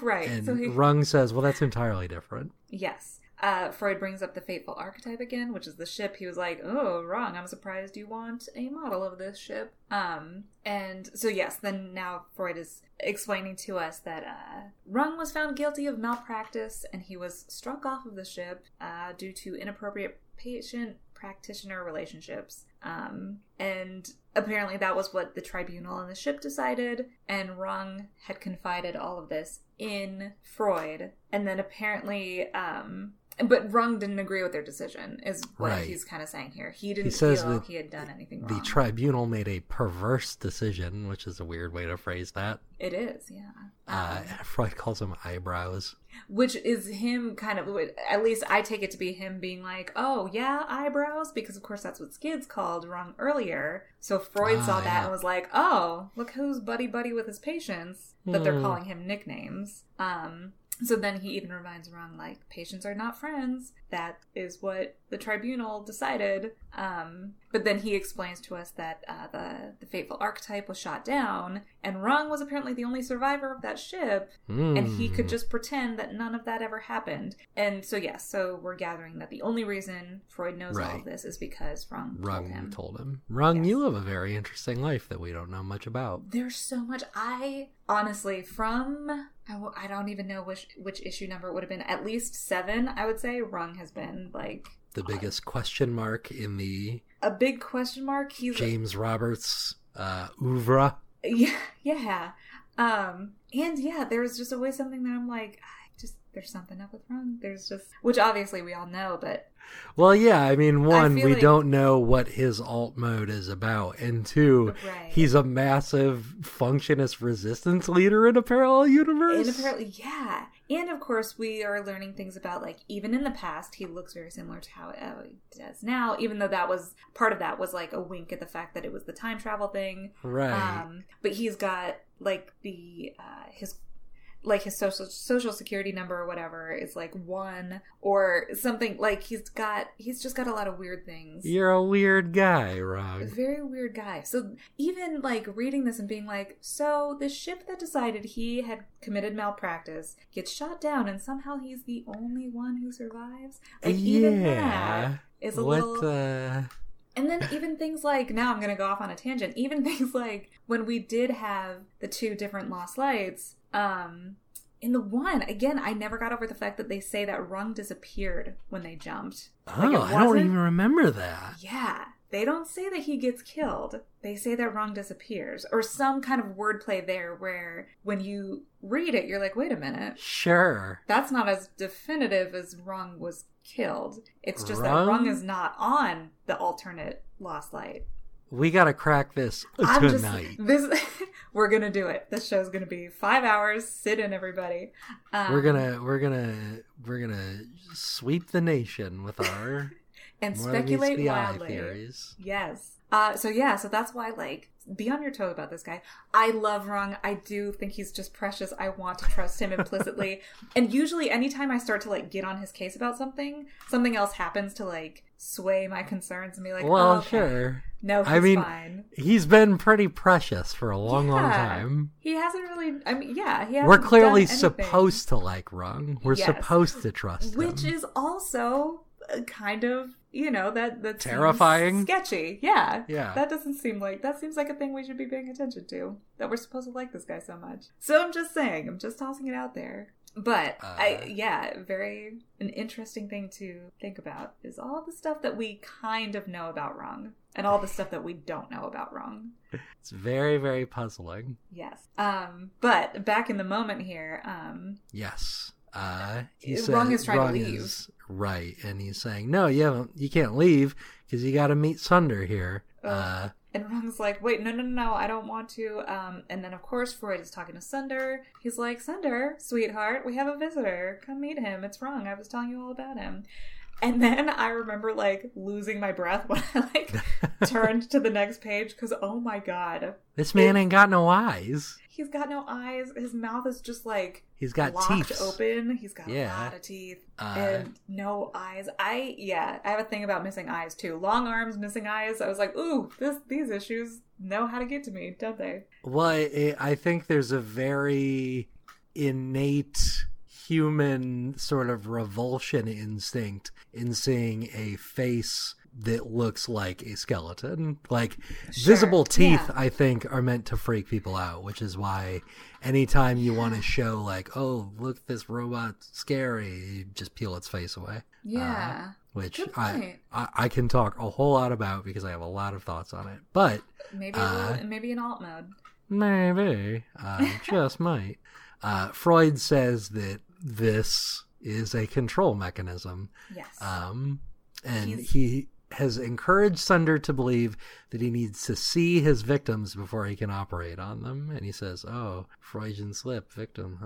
Right. And so he... Rung says, well, that's entirely different. Yes. Uh, Froid brings up the Fateful Archetype again, which is the ship. He was like, oh, wrong. I'm surprised you want a model of this ship. Um, and so, yes, then now Froid is explaining to us that uh, Rung was found guilty of malpractice and he was struck off of the ship uh, due to inappropriate patient-practitioner relationships. Um, and apparently that was what the tribunal and the ship decided, and Rung had confided all of this in Froid. And then apparently... Um, But Rung didn't agree with their decision, is what right. he's kind of saying here. He didn't he says feel that he had done anything wrong. The tribunal made a perverse decision, which is a weird way to phrase that. It is, yeah. Uh, um, Froid calls him eyebrows. Which is him kind of, at least I take it to be him being like, oh, yeah, eyebrows? Because, of course, that's what Skids called Rung earlier. So Froid ah, saw that yeah. and was like, oh, look who's buddy-buddy with his patients, that mm. they're calling him nicknames. Um... So then he even reminds Rung, like, patients are not friends. That is what the tribunal decided. Um, but then he explains to us that uh, the, the Fateful Archetype was shot down, and Rung was apparently the only survivor of that ship, mm. and he could just pretend that none of that ever happened. And so, yes, yeah, so we're gathering that the only reason Froid knows right. all of this is because Rung, Rung told him. told him. Rung, yes. you live a very interesting life that we don't know much about. There's so much. I, honestly, from... I don't even know which which issue number it would have been. At least seven, I would say. Rung has been like the biggest uh, question mark in the a big question mark. He's James like, Roberts uh, oeuvre. Yeah, yeah, um, and yeah. There was just always something that I'm like, I just there's something up with Rung. There's just which obviously we all know, but well, yeah. I mean, one, I we like... don't know what his alt mode is about, and two, right. he's a massive functionist resistance leader in a parallel universe. In a parallel, yeah, and of course we are learning things about like even in the past he looks very similar to how uh, he does now. Even though that was part of that was like a wink at the fact that it was the time travel thing, right? Um, but he's got like the uh, his like his social social security number or whatever is like one or something. Like he's got he's just got a lot of weird things. You're a weird guy, Rob. Very weird guy. So even like reading this and being like, so the ship that decided he had committed malpractice gets shot down and somehow he's the only one who survives. Like yeah. even that is a what, little uh... And then even things like, now I'm gonna go off on a tangent, even things like when we did have the two different Lost Lights, Um, in the one, again, I never got over the fact that they say that Rung disappeared when they jumped. Oh, like I don't even remember that. Yeah. They don't say that he gets killed. They say that Rung disappears. Or some kind of wordplay there where when you read it, you're like, wait a minute. Sure. That's not as definitive as Rung was killed. It's just Rung? that Rung is not on the alternate Lost Light. We gotta crack this I'm tonight. Just, this, we're gonna do it. This show's gonna be five hours. Sit in, everybody. Um, we're gonna, we're gonna, we're gonna sweep the nation with our and More speculate wildly. Theories. Yes. Uh, so yeah. So that's why, like, be on your toe about this guy. I love Rung. I do think he's just precious. I want to trust him implicitly. And usually, anytime I start to like get on his case about something, something else happens to like sway my concerns and be like, well, oh, okay. sure. No, he's I mean, fine. He's been pretty precious for a long, yeah. long time. He hasn't really, I mean, yeah. He hasn't We're clearly done supposed to like Rung. We're yes. supposed to trust Which him. Which is also kind of you know, that that's terrifying, sketchy. Yeah, yeah. That doesn't seem like that seems like a thing we should be paying attention to. That we're supposed to like this guy so much. So I'm just saying, I'm just tossing it out there. But uh, I, yeah, very an interesting thing to think about is all the stuff that we kind of know about Rung and all the stuff that we don't know about Rung. It's very, very puzzling. Yes. Um. But back in the moment here. Um. Yes. Uh. He said, Rung is trying Rung to leave. Is... Right, and he's saying, no, you haven't, you can't leave, because you gotta meet Sunder here. Ugh. Uh And Rung's like, wait, no, no, no, no, I don't want to. Um, and then, of course, Froid is talking to Sunder. He's like, Sunder, sweetheart, we have a visitor. Come meet him. It's Rung. I was telling you all about him. And then I remember, like, losing my breath when I, like, turned to the next page, because, oh, my God. This man it, ain't got no eyes. He's got no eyes. His mouth is just, like, he's got locked teeth. Open. He's got yeah. a lot of teeth. Uh, and no eyes. I, yeah, I have a thing about missing eyes, too. Long arms, missing eyes. I was like, ooh, this these issues know how to get to me, don't they? Well, it, I think there's a very innate... human sort of revulsion instinct in seeing a face that looks like a skeleton. Like, sure. Visible teeth, yeah. I think, are meant to freak people out, which is why anytime you want to show, like, oh, look, this robot's scary, you just peel its face away. Yeah. Uh, which I, I I can talk a whole lot about because I have a lot of thoughts on it. But... Maybe, uh, little, maybe in alt mode. Maybe. I just might. Uh, Froid says that this is a control mechanism. Yes. Um, and He's... he has encouraged Sunder to believe that he needs to see his victims before he can operate on them. And he says, oh, Freudian slip, victim.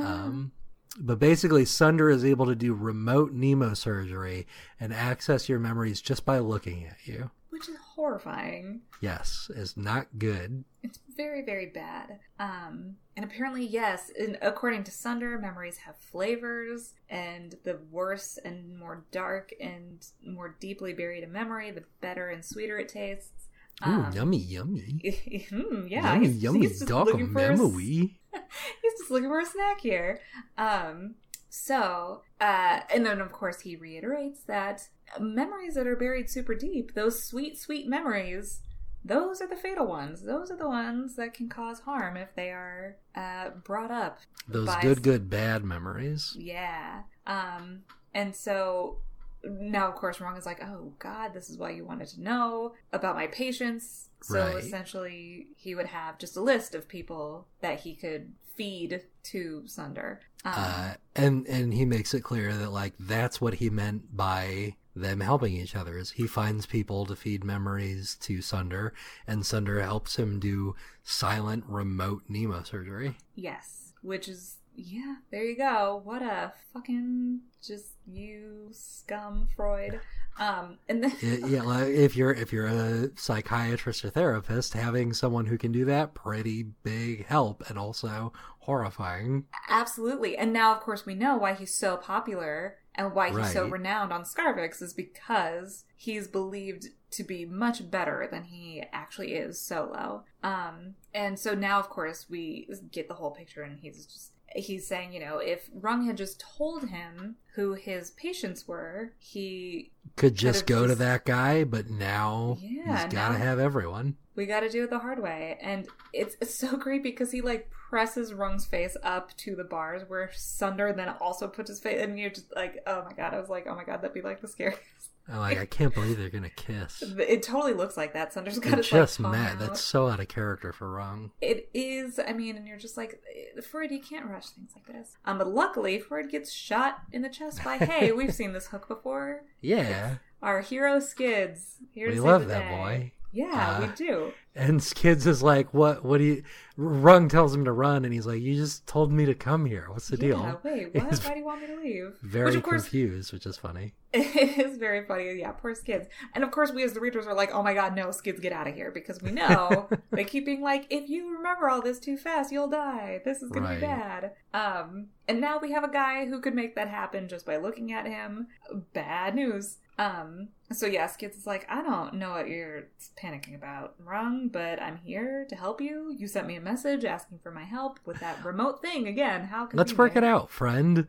um, but basically, Sunder is able to do remote Nemo surgery and access your memories just by looking at you. Which is horrifying. Yes, it's not good. It's very, very bad. Um, and apparently, yes, in, according to Sunder, memories have flavors, and the worse and more dark and more deeply buried a memory, the better and sweeter it tastes. Um, Ooh, yummy, yummy. mm, yeah, yummy, he's, yummy, he's dark memory. A, he's just looking for a snack here. Um, so, uh, and then, of course, he reiterates that memories that are buried super deep, those sweet, sweet memories, those are the fatal ones. Those are the ones that can cause harm if they are uh, brought up. Those by... good, good, bad memories. Yeah. Um, and so now, of course, Rung is like, oh, God, this is why you wanted to know about my patients. So right. Essentially, he would have just a list of people that he could feed to Sunder. Um, uh, and, and he makes it clear that, like, that's what he meant by... them helping each other is he finds people to feed memories to Sunder, and Sunder helps him do silent remote Nemo surgery. Yes, which is, yeah, there you go. What a fucking just you scum, Froid. Um, and then it, yeah, like if you're if you're a psychiatrist or therapist, having someone who can do that, pretty big help, and also horrifying. Absolutely, and now of course we know why he's so popular. And why he's right. so renowned on Scarvix is because he's believed to be much better than he actually is solo. Um, and so now, of course, we get the whole picture, and he's just he's saying, you know, if Rung had just told him who his patients were, he could just go just, to that guy. But now yeah, he's got to have everyone. We got to do it the hard way. And it's, it's so creepy because he, like, presses Rung's face up to the bars where Sunder then also puts his face. And you're just like, oh, my God. I was like, oh, my God, that'd be, like, the scariest. I'm like, I can't believe they're going to kiss. It totally looks like that. Sunder's got his, just like, mad. Out. That's so out of character for Rung. It is. I mean, and you're just like, Froid, you can't rush things like this. Um, But luckily, Froid gets shot in the chest by, hey, we've seen this hook before. Yeah. It's our hero Skids. Here we love that boy. Yeah, uh, we do. And Skids is like, what What do you... Rung tells him to run, and he's like, you just told me to come here. What's the yeah, deal? Wait, what? It's Why do you want me to leave? Very which, of course, confused, which is funny. It is very funny. Yeah, poor Skids. And, of course, we as the readers are like, oh, my God, no, Skids, get out of here. Because we know they keep being like, if you remember all this too fast, you'll die. This is going right. to be bad. Um, and now we have a guy who could make that happen just by looking at him. Bad news. Um, so yeah, Skids is like, I don't know what you're panicking about, Rung, but I'm here to help you. You sent me a message asking for my help with that remote thing again. How can Let's work it out, friend.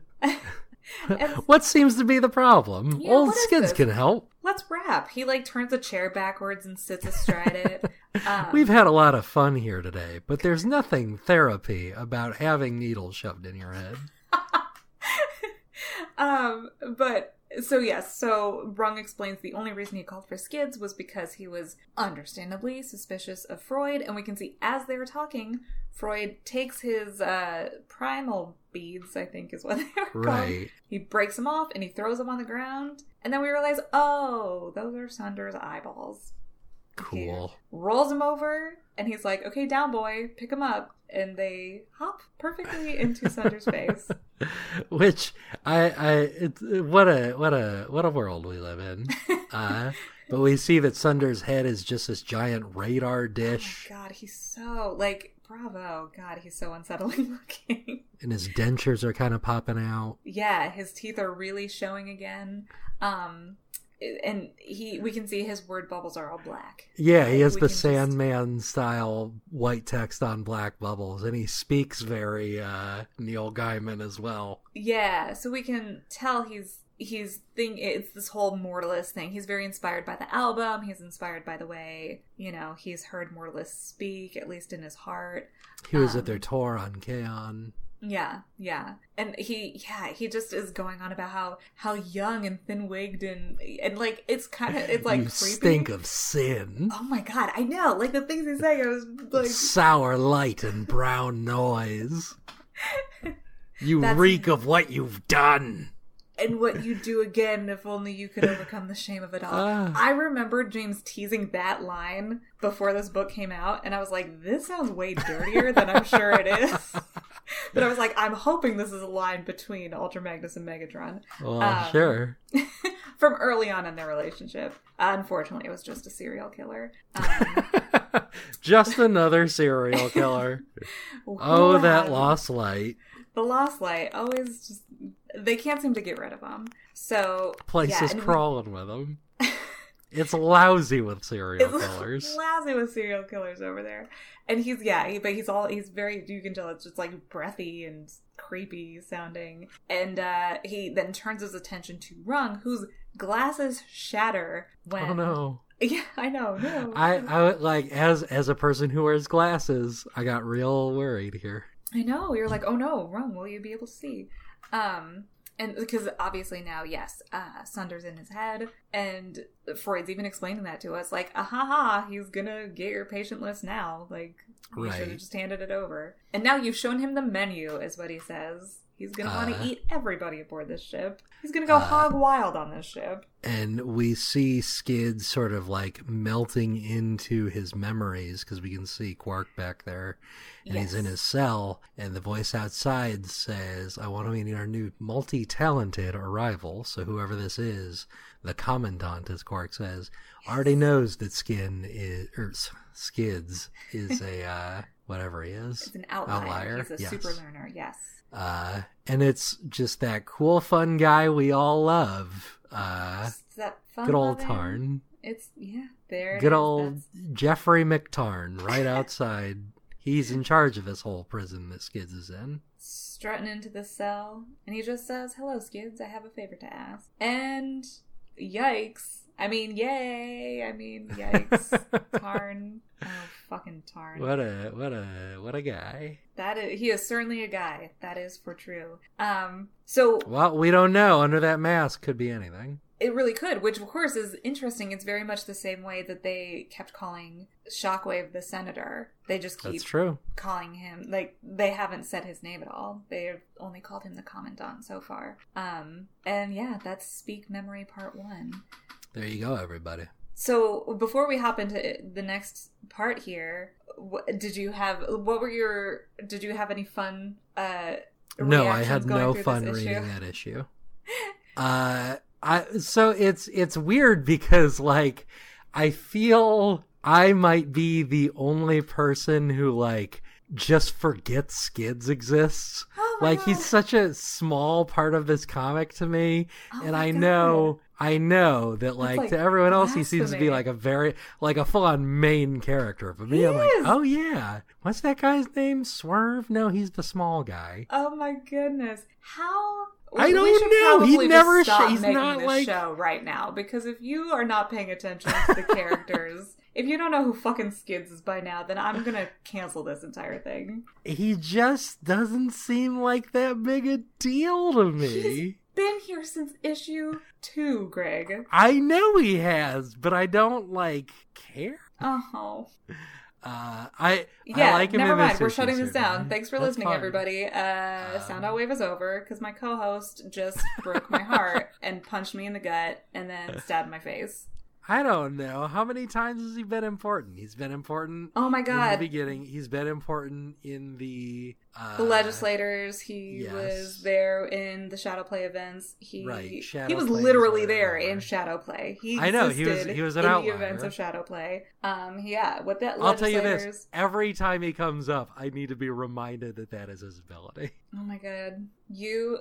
What seems to be the problem? Yeah, Old Skids can help. Let's rap. He like turns a chair backwards and sits astride it. Um, We've had a lot of fun here today, but there's nothing therapy about having needles shoved in your head. um, but so yes, so Rung explains the only reason he called for Skids was because he was understandably suspicious of Froid, and we can see as they were talking, Froid takes his uh, primal beads, I think is what they are called. Right. He breaks them off and he throws them on the ground. And then we realize, oh, those are Sunder's eyeballs. Cool. He rolls them over and he's like, okay, down boy, pick them up. And they hop perfectly into Sunder's face. Which, I, I, it's, what a, what a, what a world we live in. Uh, but we see that Sunder's head is just this giant radar dish. Oh my God, he's so, like... Bravo. God, he's so unsettling looking. And his dentures are kind of popping out. Yeah, his teeth are really showing again. Um, and he, we can see his word bubbles are all black. Yeah, he has the Sandman-style just... white text on black bubbles. And he speaks very uh, Neil Gaiman as well. Yeah, so we can tell he's... He's thing. It's this whole Mortalis thing. He's very inspired by the album. He's inspired by the way, you know, he's heard Mortalis speak, at least in his heart. He was um, at their tour on Kaon. Yeah, yeah. And he, yeah, he just is going on about how, how young and thin-wigged and, and like, it's kind of, it's like you creepy. Stink of sin. Oh my God, I know. Like the things he's saying, I was like. Sour light and brown noise. You That's... reek of what you've done. And what you do again, if only you could overcome the shame of it all. Ah. I remember James teasing that line before this book came out, and I was like, this sounds way dirtier than I'm sure it is. But I was like, I'm hoping this is a line between Ultra Magnus and Megatron. Well, um, sure. From early on in their relationship. Unfortunately, it was just a serial killer. Um, just another serial killer. Oh, wow. That Lost Light. The Lost Light always just... They can't seem to get rid of them. So place yeah, is crawling we... with them. It's lousy with serial it's killers. Lousy with serial killers over there. And he's yeah, he, but he's all he's very. You can tell it's just like breathy and creepy sounding. And uh, he then turns his attention to Rung, whose glasses shatter when. Oh no. Yeah, I know. No. I I like as as a person who wears glasses, I got real worried here. I know. You're like, oh no, Rung, will you be able to see? Um, and because obviously now, yes, uh, Sunder's in his head, and Freud's even explaining that to us, like, ahaha, he's gonna get your patient list now, like, we right. should have just handed it over. And now you've shown him the menu, is what he says. He's gonna uh, want to eat everybody aboard this ship. He's gonna go uh, hog wild on this ship. And we see Skid sort of, like, melting into his memories, because we can see Quark back there, and yes. he's in his cell, and the voice outside says, I want to meet our new multi-talented arrival, so whoever this is, the Commandant, as Quark says, yes. already knows that Skin is, or Skids is a, uh, whatever he is. It's an outlier. outlier. He's a yes. super learner, yes. Uh, and it's just that cool, fun guy we all love. Uh, it's that fun good old loving. Tarn. It's, yeah, there it good is. old That's... Jeffrey McTarn right outside. He's in charge of this whole prison that Skids is in. Strutting into the cell, and he just says, hello, Skids, I have a favor to ask. And yikes. I mean, yay. I mean, yikes. Tarn. Oh, fucking Tarn. What a, what a, what a guy. That is, he is certainly a guy. That is for true. Um, so. Well, we don't know. Under that mask could be anything. It really could, which of course is interesting. It's very much the same way that they kept calling Shockwave the Senator. They just keep That's true. calling him, like, they haven't said his name at all. They've only called him the Commandant so far. Um, and yeah, that's Speak Memory Part One. There you go, everybody. So before we hop into the next part here, what, did you have? What were your? Did you have any fun? Uh, no, I had no fun reading issue? that issue. uh, I so it's it's weird because like I feel I might be the only person who like just forgets Skids exists. Oh like God. He's such a small part of this comic to me, oh and I God. know. I know that, like, like, to everyone else, blasphemy. He seems to be, like, a very, like, a full-on main character. But me, he I'm is. like, oh, yeah. What's that guy's name? Swerve? No, he's the small guy. Oh, my goodness. How? We, I don't know. He never. Stop he's making not this like show right now, because if you are not paying attention to the characters, if you don't know who fucking Skids is by now, then I'm gonna cancel this entire thing. He just doesn't seem like that big a deal to me. He's been here since issue two, Greg. I know he has, but I don't like care. Oh. Uh, I, yeah, I like him never in mind. This We're shutting this down. Right? Thanks for That's listening, fine. everybody. Uh, um, Sound Out Wave is over because my co-host just broke my heart and punched me in the gut and then stabbed my face. I don't know. How many times has he been important? He's been important. Oh my God. In the beginning. He's been important in the... Uh, the legislators. He yes. was there in the Shadowplay events. He right. Shadow he was literally there outlier. in Shadowplay. He I know. He was, he was an in outlier. the events of Shadowplay. Um, yeah. What that I'll legislators... tell you this. Every time he comes up, I need to be reminded that that is his ability. Oh my God. You...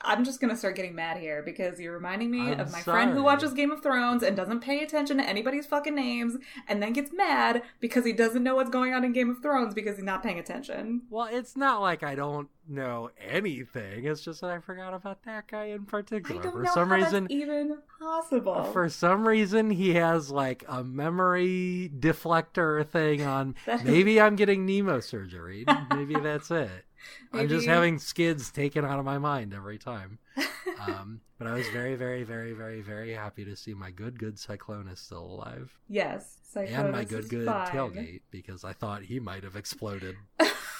I'm just going to start getting mad here because you're reminding me I'm of my sorry. friend who watches Game of Thrones and doesn't pay attention to anybody's fucking names and then gets mad because he doesn't know what's going on in Game of Thrones because he's not paying attention. Well, it's not like I don't know anything. It's just that I forgot about that guy in particular. I don't for know some how reason, that's even possible. For some reason, he has like a memory deflector thing on. Maybe I'm getting Nemo surgery. Maybe that's it. Maybe. I'm just having Skids taken out of my mind every time. Um, but I was very, very, very, very, very happy to see my good, good Cyclonus still alive. Yes, Cyclonus and my good, good fine. Tailgate, because I thought he might have exploded.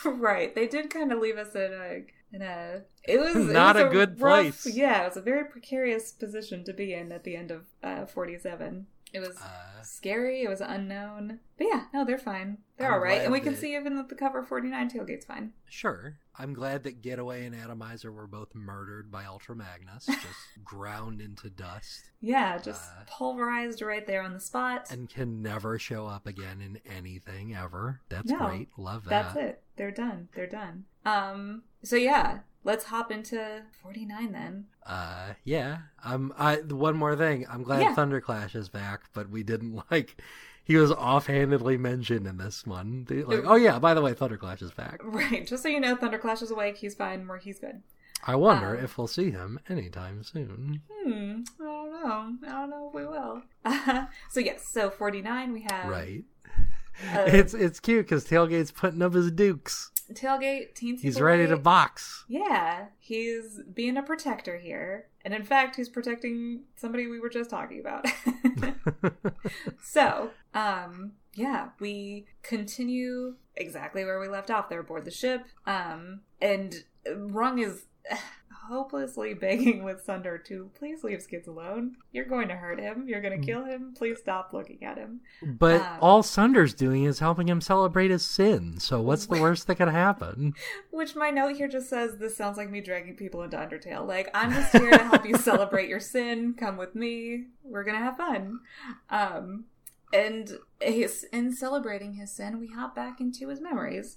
Right, they did kind of leave us in a, in a it was not it was a, a good rough, place. Yeah, it was a very precarious position to be in at the end of uh, forty-seven. It was uh, scary. It was unknown. But yeah, no, they're fine. They're I'm all right. And we that, can see even that the cover forty-nine Tailgate's fine. Sure. I'm glad that Getaway and Atomizer were both murdered by Ultra Magnus. Just ground into dust. Yeah, just uh, pulverized right there on the spot. And can never show up again in anything ever. That's no, great. Love that. That's it. They're done. They're done. Um. So yeah. Let's hop into forty-nine then. Uh, yeah. Um, I one more thing. I'm glad yeah. Thunderclash is back, but we didn't like. He was offhandedly mentioned in this one. They, like, it, oh yeah, by the way, Thunderclash is back. Right. Just so you know, Thunderclash is awake. He's fine. Where he's good. I wonder um, if we'll see him anytime soon. Hmm. I don't know. I don't know if we will. Uh, so yes. So forty-nine, we have right. Uh, it's it's cute because Tailgate's putting up his dukes. Tailgate, teensy He's boy. ready to box. Yeah, he's being a protector here. And in fact, he's protecting somebody we were just talking about. So, um, yeah, we continue exactly where we left off. They're aboard the ship. Um, and Rung is hopelessly begging with Sunder to please leave Skids alone. You're going to hurt him. You're going to kill him. Please stop looking at him. But um, all Sunder's doing is helping him celebrate his sin. So what's the worst that could happen? Which my note here just says, this sounds like me dragging people into Undertale. Like, I'm just here to help you celebrate your sin. Come with me. We're going to have fun. Um, and his, in celebrating his sin, we hop back into his memories.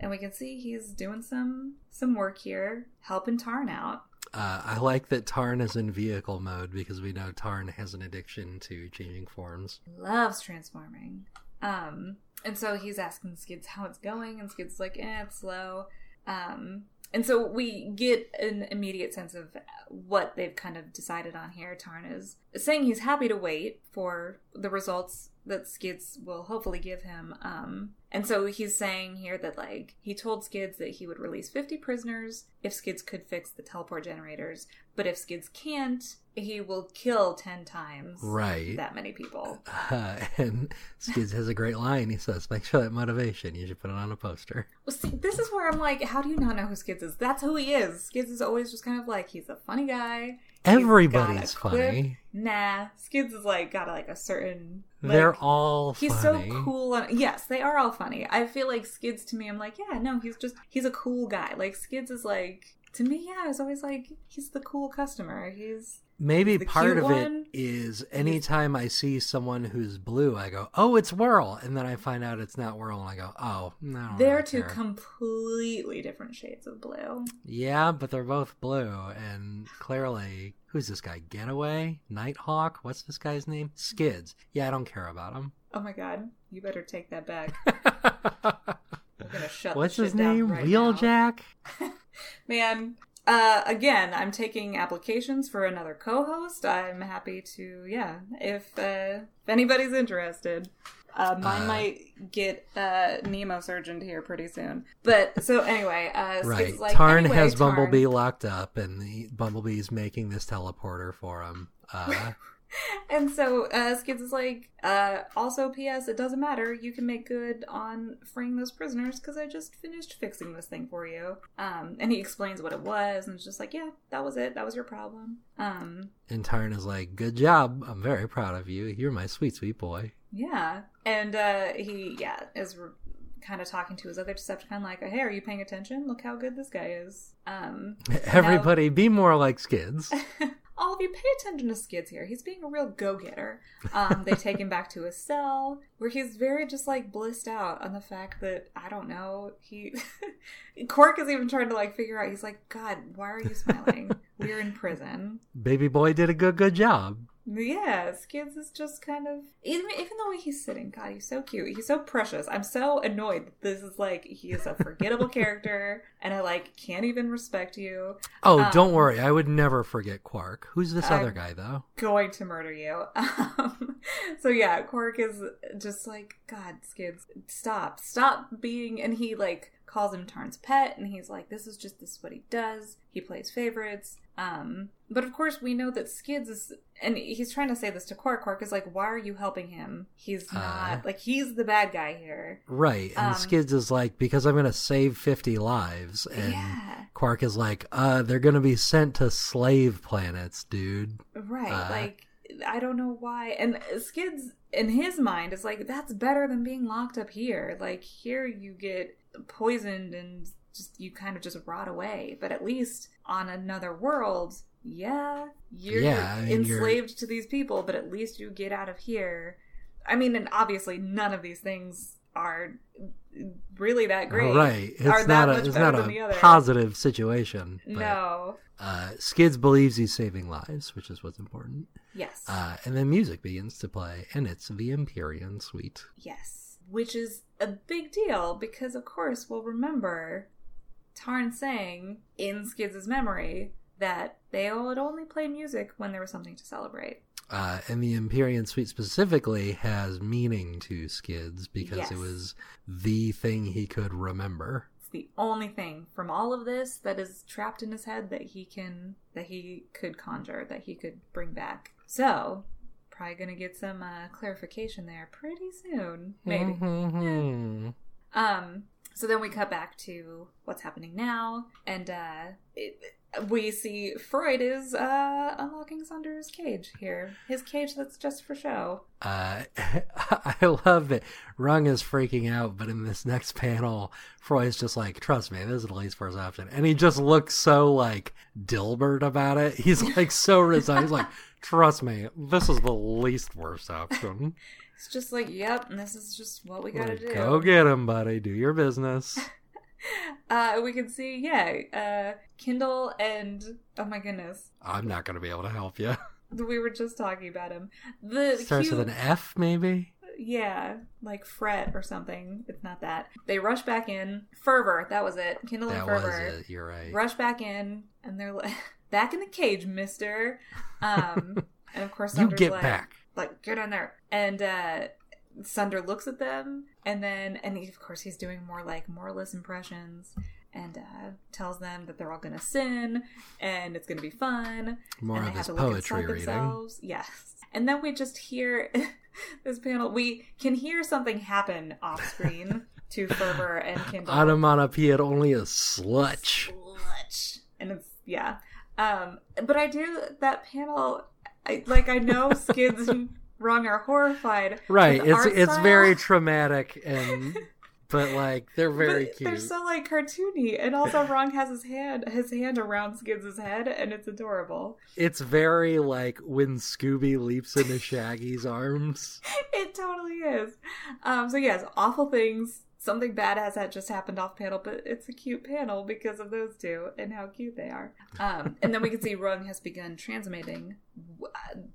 And we can see he's doing some some work here, helping Tarn out. Uh, I like that Tarn is in vehicle mode because we know Tarn has an addiction to changing forms. Loves transforming. Um, and so he's asking Skids how it's going, and Skids like, eh, it's slow. Um, and so we get an immediate sense of what they've kind of decided on here. Tarn is saying he's happy to wait for the results that Skids will hopefully give him. Um, and so he's saying here that, like, he told Skids that he would release fifty prisoners if Skids could fix the teleport generators. But if Skids can't, he will kill ten times right. that many people. Uh, and Skids has a great line. He says, thanks for that motivation. You should put it on a poster. Well, see, this is where I'm like, how do you not know who Skids is? That's who he is. Skids is always just kind of like, he's a funny guy. Everybody's funny. Nah, Skids is like got like a certain. Like, They're all. He's funny. so cool. On, yes, they are all funny. I feel like Skids to me. I'm like, yeah, no, he's just he's a cool guy. Like Skids is like to me. Yeah, I was always like, he's the cool customer. He's maybe he's the part cute of one. It is anytime I see someone who's blue, I go, oh, it's Whirl, and then I find out it's not Whirl, and I go, oh, no. They're really two care. completely different shades of blue. Yeah, but they're both blue, and clearly. Who's this guy? Getaway? Nighthawk? What's this guy's name? Skids. Yeah, I don't care about him. Oh my God. You better take that back. I'm going to shut What's his name? Right Wheeljack? Man, Uh, again, I'm taking applications for another co-host. I'm happy to, yeah, if, uh, if anybody's interested. Uh, mine uh, might get uh, Nemo surgeoned here pretty soon. But, so anyway. Uh, right. It's like, Tarn anyway, has Tarn. Bumblebee locked up, and the Bumblebee's making this teleporter for him. Uh And so uh, Skids is like, uh, also, P S, it doesn't matter. You can make good on freeing those prisoners because I just finished fixing this thing for you. Um, and he explains what it was, and it's just like, yeah, that was it. That was your problem. Um, and Tarn is like, good job. I'm very proud of you. You're my sweet, sweet boy. Yeah. And uh, he, yeah, is re- kind of talking to his other Decepticon like, hey, are you paying attention? Look how good this guy is. Um, Everybody now- be more like Skids. All of you pay attention to Skids here. He's being a real go-getter. Um, they take him back to his cell, where he's very just, like, blissed out on the fact that, I don't know, he... Quark is even trying to, like, figure out, he's like, God, why are you smiling? We're in prison. Baby boy did a good, good job. Yeah, Skids is just kind of... Even, even the way he's sitting, God, he's so cute. He's so precious. I'm so annoyed that this is, like, he is a forgettable character, and I, like, can't even respect you. Oh, um, don't worry. I would never forget Quark. Who's this I'm other guy, though? Going to murder you. Um, so, yeah, Quark is just like, God, Skids, stop. Stop being... And he, like... calls him Tarn's pet, and he's like, this is just this is what he does. He plays favorites. Um, but of course we know that Skids is, and he's trying to say this to Quark. Quark is like, why are you helping him? He's not, uh, like, he's the bad guy here. Right, and um, Skids is like, because I'm going to save fifty lives. And yeah. Quark is like, uh, they're going to be sent to slave planets, dude. Right, uh, like, I don't know why. And Skids, in his mind, is like, that's better than being locked up here. Like, here you get poisoned and just you kind of just rot away, but at least on another world, yeah, you're yeah, I mean, enslaved you're... to these people, but at least you get out of here. I mean, and obviously none of these things are really that great. Right. It's are not that a, it's not a positive situation. But, no. Uh, Skids believes he's saving lives, which is what's important. Yes. Uh, and then music begins to play, and it's the Empyrean Suite. Yes. Which is a big deal because, of course, we'll remember Tarn saying in Skids' memory that they would only play music when there was something to celebrate. Uh, and the Empyrean Suite specifically has meaning to Skids because yes. It was the thing he could remember. It's the only thing from all of this that is trapped in his head that he can, that he could conjure, that he could bring back. So... probably going to get some uh, clarification there pretty soon, maybe. Mm-hmm. Yeah. Um. So then we cut back to what's happening now, and uh, it, we see Froid is uh, unlocking Sunder's cage here. His cage that's just for show. Uh, I love it. Rung is freaking out, but in this next panel, Froid's just like, trust me, this is the least first option. And he just looks so, like, Dilbert about it. He's, like, so resigned. He's like... Trust me, this is the least worst option. It's just like, yep, and this is just what we gotta do. Go get him, buddy. Do your business. uh, we can see, yeah, uh, Kindle and, oh my goodness. I'm not gonna be able to help you. We were just talking about him. The Starts cute... with an F, maybe? Yeah, like fret or something. It's not that. They rush back in. Fervor, that was it. Kindle that and Fervor. That was it, you're right. Rush back in, and they're like... back in the cage, mister. Um, and of course, Sunder's you get like, back. Like, get in there. And uh, Sunder looks at them. And then, and he, of course, he's doing more like moralist impressions and uh, tells them that they're all going to sin and it's going to be fun. More and of his poetry reading. Themselves. Yes. And then we just hear this panel. We can hear something happen off screen to Fervor and Kindle. Onomatopoeia only a slutch. Slutch. And it's, yeah. Um, but I do, that panel, I, like, I know Skids and Rung are horrified. Right, it's it's style. Very traumatic, and but, like, they're very but cute. They're so, like, cartoony, and also Rung has his hand his hand around Skids' head, and it's adorable. It's very, like, when Scooby leaps into Shaggy's arms. It totally is. Um, so, yes, awful things. Something bad has that just happened off panel, but it's a cute panel because of those two and how cute they are. Um, and then we can see Rung has begun transmitting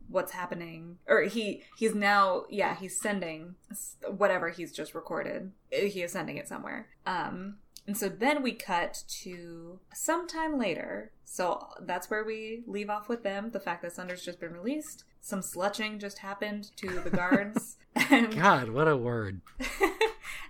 what's happening. Or he he's now, yeah, he's sending whatever he's just recorded. He is sending it somewhere. Um, And so then we cut to sometime later. So that's where we leave off with them. The fact that Sunder's just been released. Some slutching just happened to the guards. and... God, what a word.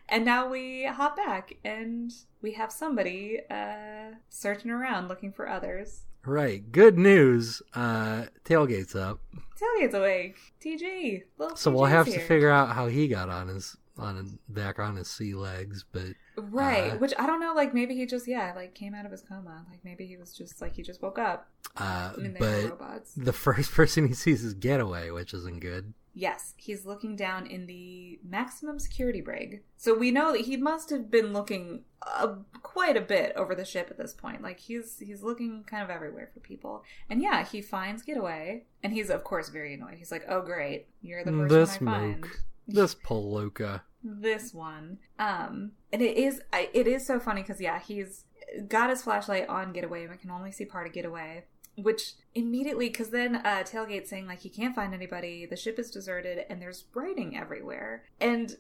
And now we hop back and we have somebody uh, searching around looking for others. Right. Good news. Uh, Tailgate's up. Tailgate's awake. T G. So T G's we'll have here. to figure out how he got on his on back on his sea legs, but right. Uh, Which I don't know. Like maybe he just yeah like came out of his coma. Like maybe he was just like he just woke up. Uh, and but robots. The first person he sees is Getaway, which isn't good. Yes, he's looking down in the maximum security brig. So we know that he must have been looking uh, quite a bit over the ship at this point. Like, he's he's looking kind of everywhere for people. And yeah, he finds Getaway. And he's, of course, very annoyed. He's like, oh, great. You're the person this I find. Moke. This palooka. This one. Um, and it is, it is so funny because, yeah, he's got his flashlight on Getaway, but can only see part of Getaway. Which immediately, because then uh, Tailgate saying, like, he can't find anybody, the ship is deserted, and there's writing everywhere. And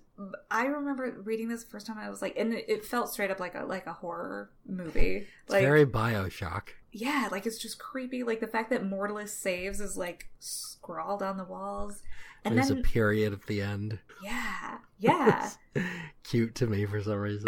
I remember reading this the first time, I was like, and it, it felt straight up like a like a horror movie. Like, it's very Bioshock. Yeah, like, it's just creepy. Like, the fact that Mortalis saves is, like, scrawled on the walls. And there's then, a period at the end. Yeah, yeah. Cute to me for some reason.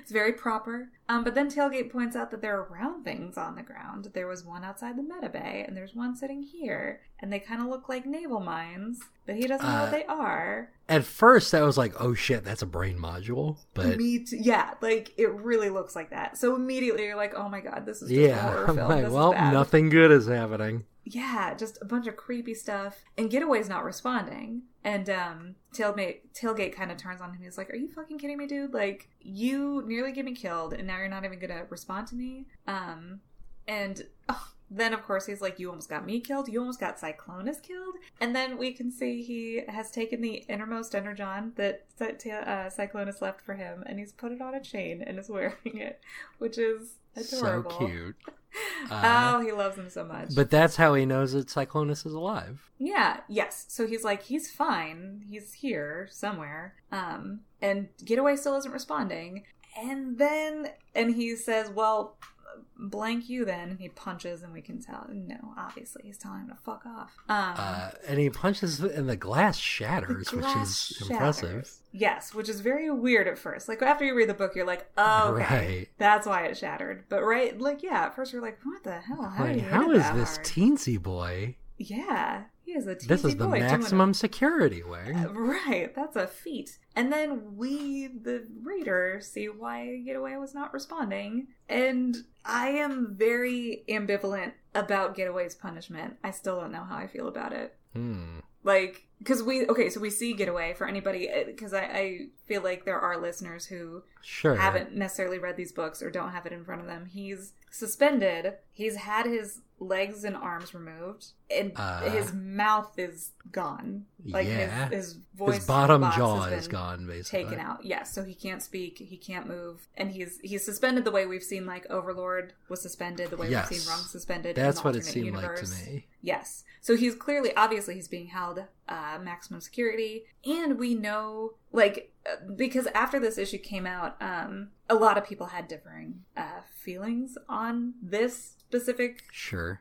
It's very proper. Um, but then Tailgate points out that there are round things on the ground. There was one outside the meta bay, and there's one sitting here. And they kind of look like naval mines, but he doesn't uh, know what they are. At first, I was like, oh shit, that's a brain module. But Me too. Yeah, like, it really looks like that. So immediately you're like, oh my god, this is just yeah, a horror film. I'm like, this well, is bad. Nothing good is happening. Yeah, just a bunch of creepy stuff. And Getaway's not responding. And um, Tailgate, Tailgate kind of turns on him. He's like, are you fucking kidding me, dude? Like, you nearly get me killed, and now you're not even going to respond to me? Um, and oh, then, of course, he's like, you almost got me killed. You almost got Cyclonus killed. And then we can see he has taken the innermost energon that uh, Cyclonus left for him, and he's put it on a chain and is wearing it, which is adorable. So cute. Uh, oh, he loves him so much. But that's how he knows that Cyclonus is alive. Yeah, yes. So he's like, he's fine. He's here somewhere. Um, and Getaway still isn't responding. And then, and he says, well, blank you then. And he punches, and we can tell, no, obviously, he's telling him to fuck off. Um, uh, and he punches, and the glass shatters, the glass which is shatters. Impressive. Yes, which is very weird at first. Like, after you read the book, you're like, oh, okay, right. That's why it shattered. But, right, like, yeah, at first you're like, what the hell? How, like, how is this hard? Teensy boy? Yeah, he is a teensy boy. This is the maximum security way. Uh, right, that's a feat. And then we, the reader, see why Getaway was not responding. And I am very ambivalent about Getaway's punishment. I still don't know how I feel about it. Hmm. Like, because we, okay, so we see Getaway for anybody, because I, I feel like there are listeners who sure. haven't necessarily read these books or don't have it in front of them. He's suspended. He's had his legs and arms removed, and uh, his mouth is gone. Like, yeah. his, his voice, his bottom jaw is gone, basically taken out. Yes, yeah, so he can't speak, he can't move, and he's he's suspended the way we've seen, like, Overlord was suspended, the way yes. we've seen Rung suspended. That's in the what it seemed universe. Like to me. Yes, so he's clearly, obviously, he's being held uh, maximum security, and we know, like, because after this issue came out, um, a lot of people had differing uh, feelings on this specific sure.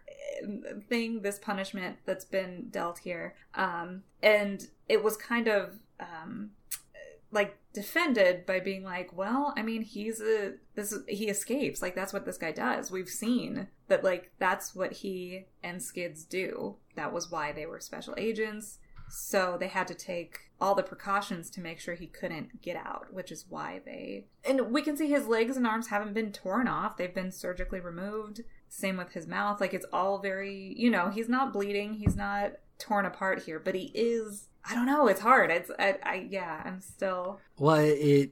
thing, this punishment that's been dealt here. Um, and it was kind of um, like defended by being like, well, I mean, he's a, this, he escapes. Like, that's what this guy does. We've seen that, like, that's what he and Skids do. That was why they were special agents. So they had to take all the precautions to make sure he couldn't get out, which is why they... And we can see his legs and arms haven't been torn off. They've been surgically removed. Same with his mouth. Like, it's all very... You know, he's not bleeding. He's not torn apart here. But he is... I don't know. It's hard. It's... I, I yeah, I'm still... Well, it...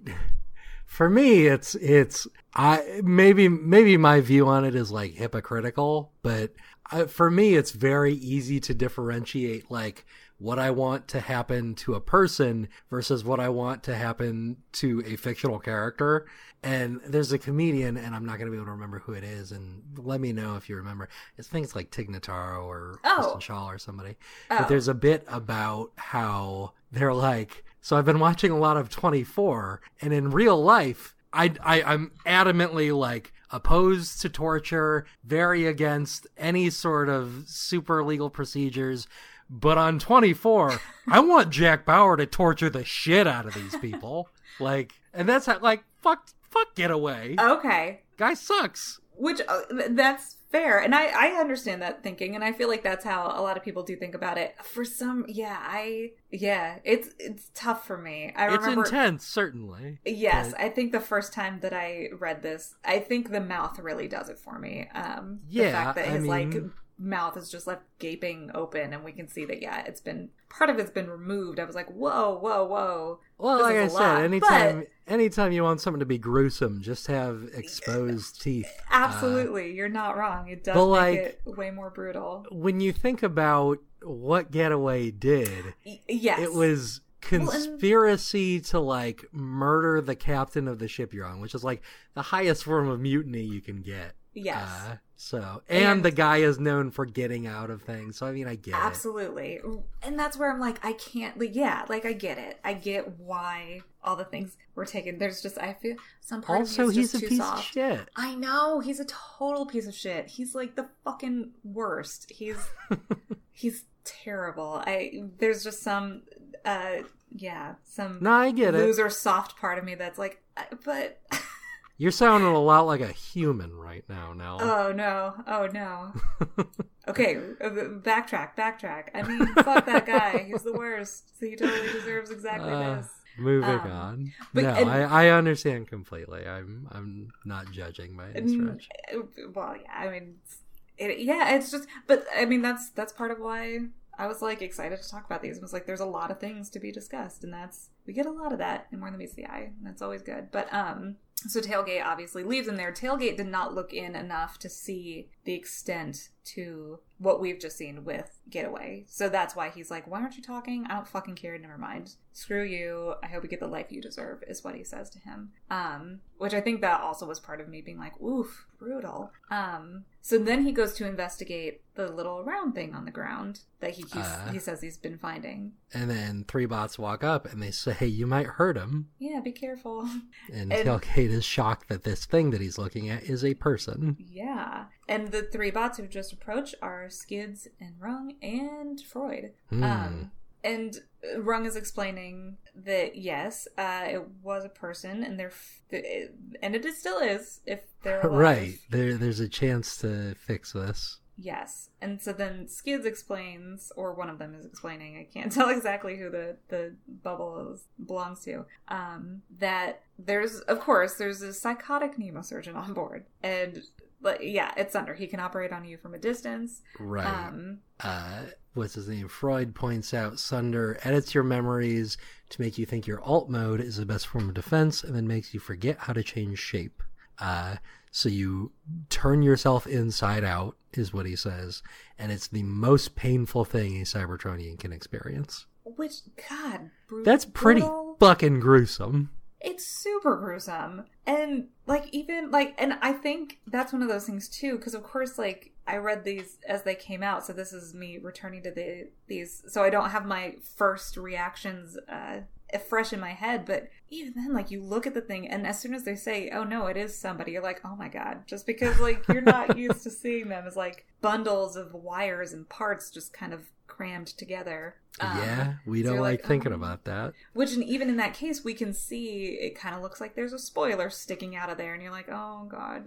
For me, it's... it's I maybe maybe my view on it is, like, hypocritical. But I, for me, it's very easy to differentiate, like... what I want to happen to a person versus what I want to happen to a fictional character. And there's a comedian, and I'm not going to be able to remember who it is, and let me know if you remember. It's things like Tig Notaro or oh. Kristen Schaal or somebody. Oh. But there's a bit about how they're like, so I've been watching a lot of twenty-four, and in real life, I, I I'm adamantly like opposed to torture, very against any sort of super legal procedures. But on twenty-four, I want Jack Bauer to torture the shit out of these people. Like, and that's how, like, fuck, fuck Getaway. Okay. Guy sucks. Which, uh, that's fair. And I, I understand that thinking. And I feel like that's how a lot of people do think about it. For some, yeah, I, yeah, it's, it's tough for me. I it's remember. It's intense, certainly. Yes. But... I think the first time that I read this, I think the mouth really does it for me. Um, yeah. The fact that his, I mean... like, mouth is just left gaping open, and we can see that, yeah, it's been, part of it's been removed. I was like, whoa, whoa, whoa. Well, like I said, anytime anytime you want something to be gruesome, just have exposed teeth. Absolutely. Uh, you're not wrong. It does make it way more brutal. When you think about what Getaway did, yes, it was conspiracy to, like, murder the captain of the ship you're on, which is, like, the highest form of mutiny you can get. Yes. Uh, so, and, and the guy is known for getting out of things. So, I mean, I get absolutely. it. Absolutely. And that's where I'm like, I can't, like, yeah, like, I get it. I get why all the things were taken. There's just, I feel some part also, of me is just too soft. Also, he's a piece of shit. I know. He's a total piece of shit. He's like the fucking worst. He's, he's terrible. I, there's just some, uh, yeah, some no, I get loser it. soft part of me that's like, but... You're sounding a lot like a human right now, Nell. Oh, no. Oh, no. Okay, backtrack, backtrack. I mean, fuck that guy. He's the worst. So he totally deserves exactly uh, this. Moving um, on. But, no, and, I, I understand completely. I'm I'm not judging by any stretch. Well, yeah, I mean, it, yeah, it's just, but, I mean, that's that's part of why I was, like, excited to talk about these. It was like, there's a lot of things to be discussed, and that's, we get a lot of that in More Than Meets the Eye, and that's always good. But, um... so Tailgate obviously leaves in there. Tailgate did not look in enough to see the extent to what we've just seen with Getaway. So that's why he's like, why aren't you talking? I don't fucking care. Never mind. Screw you. I hope you get the life you deserve is what he says to him. Um, which I think that also was part of me being like, oof, brutal. Um, so then he goes to investigate the little round thing on the ground that he keeps, uh, he says he's been finding. And then three bots walk up and they say, hey, you might hurt him. Yeah, be careful. And, and Tailgate is shocked that this thing that he's looking at is a person. Yeah. And the three bots who just approached are Skids and Rung and Froid. Mm. Um, and Rung is explaining that, yes, uh, it was a person, and they're f- and it still is, if they're alive. Right. There, there's a chance to fix this. Yes. And so then Skids explains, or one of them is explaining, I can't tell exactly who the, the bubble is, belongs to, um, that there's, of course, there's a psychotic Nemo surgeon on board, and... But yeah, it's Sunder. He can operate on you from a distance. Right. Um, uh, what's his name? Froid points out Sunder edits your memories to make you think your alt mode is the best form of defense, and then makes you forget how to change shape. Uh, so you turn yourself inside out, is what he says. And it's the most painful thing a Cybertronian can experience. Which, God. Brutal. That's pretty fucking gruesome. It's super gruesome. And, like, even, like, and I think that's one of those things, too, because, of course, like, I read these as they came out, so this is me returning to the these, so I don't have my first reactions uh, fresh in my head, but even then, like, you look at the thing, and as soon as they say, oh, no, it is somebody, you're like, oh, my God, just because, like, you're not used to seeing them as, like, bundles of wires and parts just kind of crammed together. Um, yeah, we don't so like, like thinking um, about that. Which, and even in that case, we can see it kind of looks like there's a spoiler sticking out of there, and you're like, oh, God.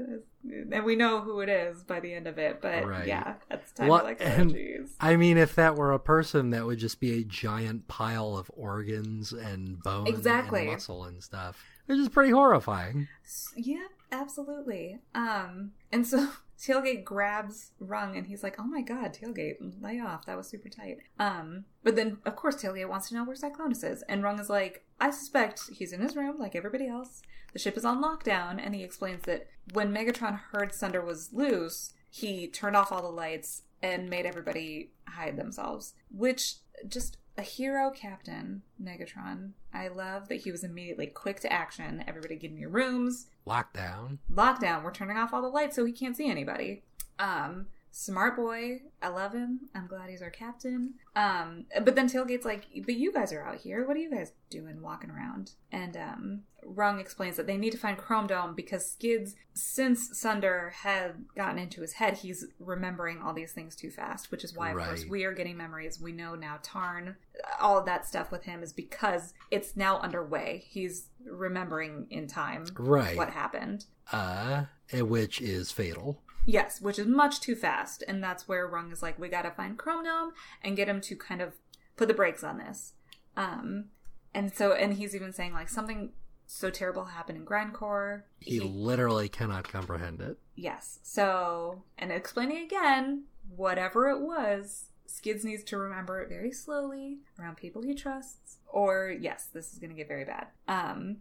And we know who it is by the end of it, but right. yeah, that's time well, to like, oh, geez. I mean, if that were a person, that would just be a giant pile of organs and bone exactly. and muscle and stuff, which is pretty horrifying. Yeah, absolutely. Um, and so... Tailgate grabs Rung and he's like, oh my God, Tailgate, lay off. That was super tight. Um, but then, of course, Tailgate wants to know where Cyclonus is. And Rung is like, I suspect he's in his room like everybody else. The ship is on lockdown. And he explains that when Megatron heard Sunder was loose, he turned off all the lights and made everybody hide themselves. Which, just a hero captain, Megatron. I love that he was immediately quick to action. Everybody get in your rooms. Lockdown. Lockdown. We're turning off all the lights so he can't see anybody. Um, smart boy. I love him. I'm glad he's our captain. Um, but then Tailgate's like, but you guys are out here. What are you guys doing walking around? And um, Rung explains that they need to find Chromedome because Skids, since Sunder had gotten into his head, he's remembering all these things too fast, which is why, of right. course, we are getting memories. We know now Tarn, all of that stuff with him is because it's now underway. He's remembering in time right. what happened. Uh, which is fatal. Yes, which is much too fast. And that's where Rung is like, we got to find Chromedome and get him to kind of put the brakes on this. Um, and so, and he's even saying like something so terrible happened in Grindcore. He, he literally cannot comprehend it. Yes. So, and explaining again, whatever it was, Skids needs to remember it very slowly around people he trusts. Or, yes, this is going to get very bad. Um,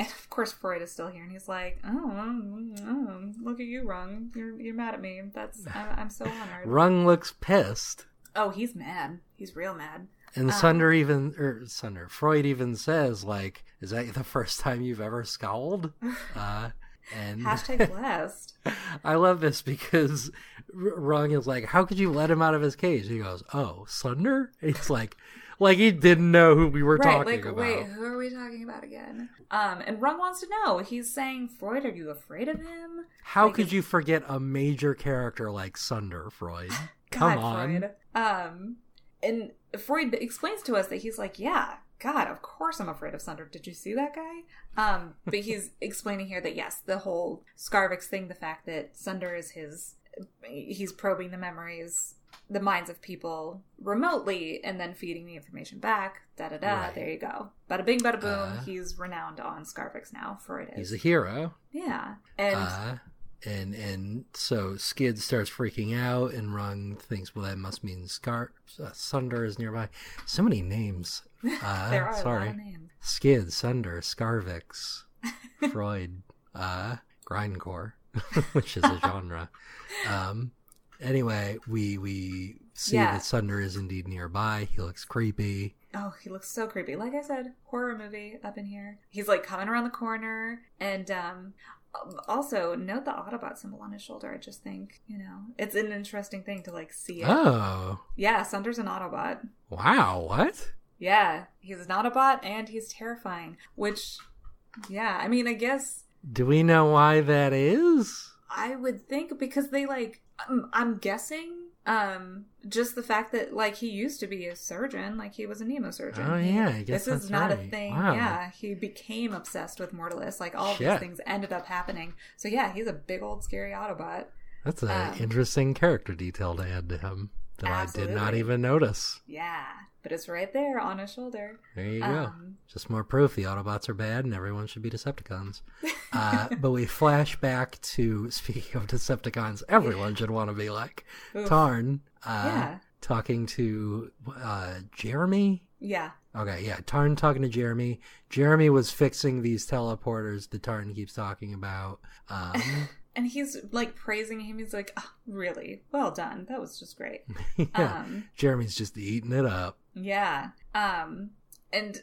And of course, Froid is still here, and he's like, "Oh, oh look at you, Rung! You're you're mad at me. That's I'm, I'm so honored." Rung looks pissed. Oh, he's mad. He's real mad. And um, Sunder even, or Sunder, Froid even says, "Like, is that the first time you've ever scowled?" Uh, and hashtag blessed. I love this because Rung is like, "How could you let him out of his cage?" He goes, "Oh, Sunder." It's like. Like, he didn't know who we were right, talking like, about. Wait, who are we talking about again? Um, and Rung wants to know. He's saying, Froid, are you afraid of him? How like, could you forget a major character like Sunder, Froid? Come God, on. Froid. Um, and Froid explains to us that he's like, yeah, God, of course I'm afraid of Sunder. Did you see that guy? Um, but he's explaining here that, yes, the whole Scarvix thing, the fact that Sunder is his, he's probing the memories the minds of people remotely and then feeding the information back. Da da da. Right. There you go. Bada bing, bada boom. Uh, he's renowned on Scarvix now. Froid is. He's a hero. Yeah. And uh, and and so Skid starts freaking out, and Rung thinks, well, that must mean Scar uh, Sunder is nearby. So many names. Uh, there are sorry. a lot of names. Skid, Sunder, Scarvix, Froid, uh, Grindcore, which is a genre. Um, Anyway, we we see yeah. that Sunder is indeed nearby. He looks creepy. Oh, he looks so creepy. Like I said, horror movie up in here. He's like coming around the corner. And um, also, note the Autobot symbol on his shoulder. I just think, you know, it's an interesting thing to like see it. Oh. Yeah, Sunder's an Autobot. Wow, what? Yeah, he's an Autobot and he's terrifying. Which, yeah, I mean, I guess. Do we know why that is? I would think because they like. I'm guessing um, just the fact that, like, he used to be a surgeon. Like, he was a Nemo surgeon. Oh, yeah. I guess this is not right. a thing. Wow. Yeah. He became obsessed with Mortalis. Like, all Shit. these things ended up happening. So, yeah, he's a big old scary Autobot. That's an um, interesting character detail to add to him that absolutely. I did not even notice. Yeah. But it's right there on his shoulder. There you um, go. Just more proof the Autobots are bad and everyone should be Decepticons. Uh, but we flash back to, speaking of Decepticons, everyone should want to be like Oof. Tarn uh, yeah. talking to uh, Jeremy. Yeah. Okay, yeah. Tarn talking to Jeremy. Jeremy was fixing these teleporters that Tarn keeps talking about. Um, and he's like praising him. He's like, oh, really? Well done. That was just great. yeah. um, Jeremy's just eating it up. Yeah. Um, and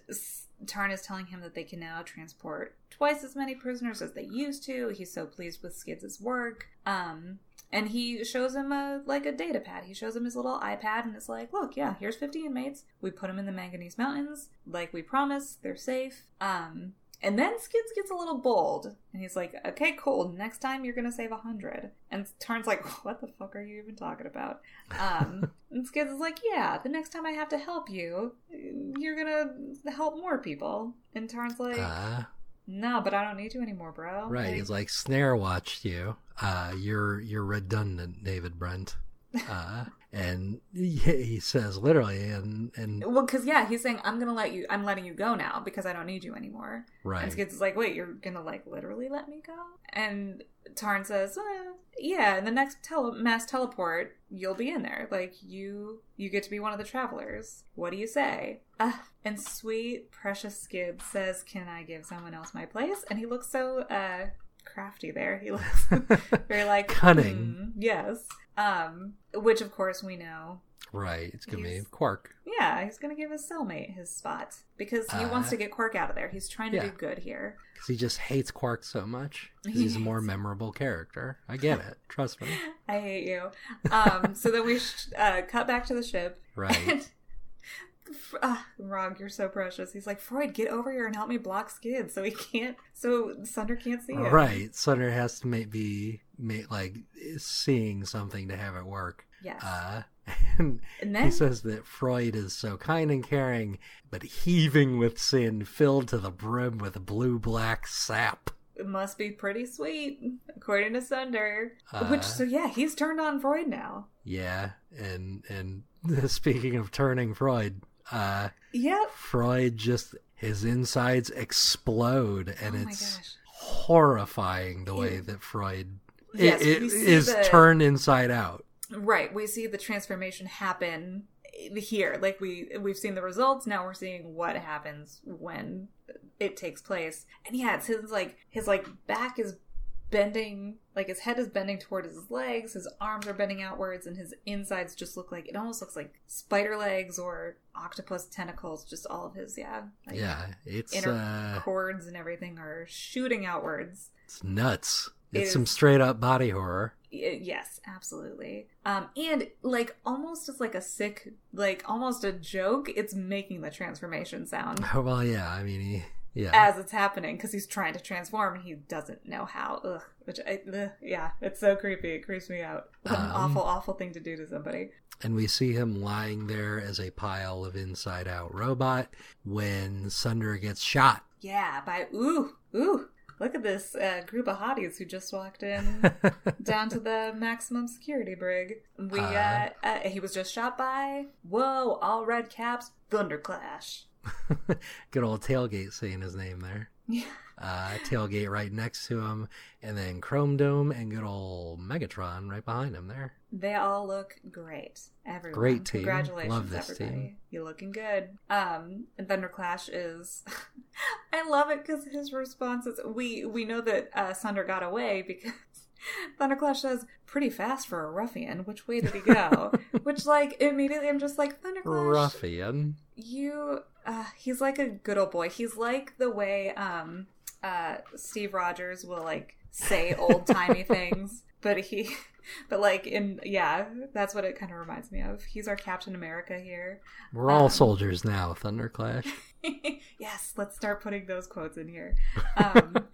Tarn is telling him that they can now transport twice as many prisoners as they used to. He's so pleased with Skids' work. Um, and he shows him a like a data pad. He shows him his little iPad and is like, look, yeah, here's fifty inmates. We put them in the Manganese Mountains. Like we promised, they're safe. Um, and then Skids gets a little bold. And he's like, okay, cool. Next time you're going to save one hundred. And Tarn's like, what the fuck are you even talking about? Um, and Skids is like, yeah, the next time I have to help you, you're going to help more people. And Tarn's like, uh, no, but I don't need you anymore, bro. Right. Like, he's like, Snare watched you. Uh, you're, you're redundant, David Brent. Uh And he says literally, and, and well, because yeah, he's saying I'm gonna let you, I'm letting you go now because I don't need you anymore. Right. And Skids is like, wait, you're gonna like literally let me go? And Tarn says, eh, yeah, in the next tele- mass teleport, you'll be in there. Like you, you get to be one of the travelers. What do you say? Uh, and sweet, precious Skids says, can I give someone else my place? And he looks so uh crafty there. He looks very like cunning. Mm, yes. Um, which of course we know. Right. It's going to be Quark. Yeah. He's going to give his cellmate his spot because he uh, wants to get Quark out of there. He's trying to yeah. do good here. Because he just hates Quark so much. He's a more memorable character. I get it. Trust me. I hate you. Um, so then we sh- uh, cut back to the ship. Right. Uh, Rung, you're so precious. He's like, Froid, get over here and help me block Skids, so he can't, so Sunder can't see it. Right, Sunder has to maybe make like seeing something to have it work. Yes. Uh, and, and then he says that Froid is so kind and caring, but heaving with sin, filled to the brim with blue black sap. It must be pretty sweet, according to Sunder. Uh, Which, so yeah, he's turned on Froid now. Yeah, and and speaking of turning Froid. Uh, yep. Froid just, his insides explode, and oh it's gosh. horrifying the way that Froid yes, it, it is the, turned inside out. Right. We see the transformation happen here. Like we, we've seen the results. Now we're seeing what happens when it takes place. And yeah, it's his like, his like back is bending, like his head is bending toward his legs, his arms are bending outwards, and his insides just look like, it almost looks like spider legs or octopus tentacles, just all of his, yeah. Like yeah, it's... inner uh, cords and everything are shooting outwards. It's nuts. It's it is, some straight-up body horror. It, yes, absolutely. Um, and, like, almost as like a sick, like, almost a joke, it's making the transformation sound. Oh, well, yeah, I mean, he... Yeah. As it's happening, because he's trying to transform and he doesn't know how. Ugh. Which, I, ugh, yeah, it's so creepy. It creeps me out. What um, an awful, awful thing to do to somebody. And we see him lying there as a pile of inside-out robot when Sunder gets shot. Yeah, by ooh, ooh. Look at this uh, group of hotties who just walked in down to the maximum security brig. We uh, uh, uh, he was just shot by. Whoa! All red caps. Thunderclash. Good old Tailgate saying his name there. Yeah. Uh, Tailgate right next to him, and then Chromedome and good old Megatron right behind him there. They all look great. Everyone. Great team. Congratulations, love this everybody. Team. You're looking good. Um, and Thunderclash is... I love it because his response is... We, we know that uh, Sunder got away because... Thunderclash says, pretty fast for a ruffian. Which way did he go? Which, like, immediately I'm just like, Thunderclash. Ruffian. You, uh, he's like a good old boy. He's like the way um, uh, Steve Rogers will, like, say old-timey things. But he, but like, in, yeah, that's what it kind of reminds me of. He's our Captain America here. We're um, all soldiers now, Thunderclash. Yes, let's start putting those quotes in here. Um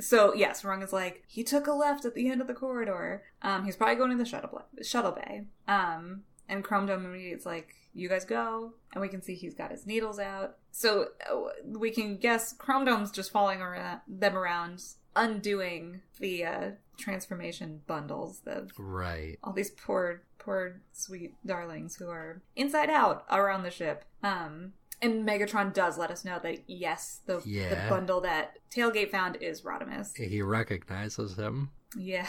So, yes, Rung is like, he took a left at the end of the corridor. Um, he's probably going to the shuttle, shuttle bay. Um, and Chromedome immediately is like, you guys go. And we can see he's got his needles out. So uh, we can guess Chromedome's just following around, them around, undoing the uh, transformation bundles. The, right. All these poor, poor, sweet darlings who are inside out around the ship. Um And Megatron does let us know that, yes, the, yeah. the bundle that Tailgate found is Rodimus. He recognizes him. Yeah.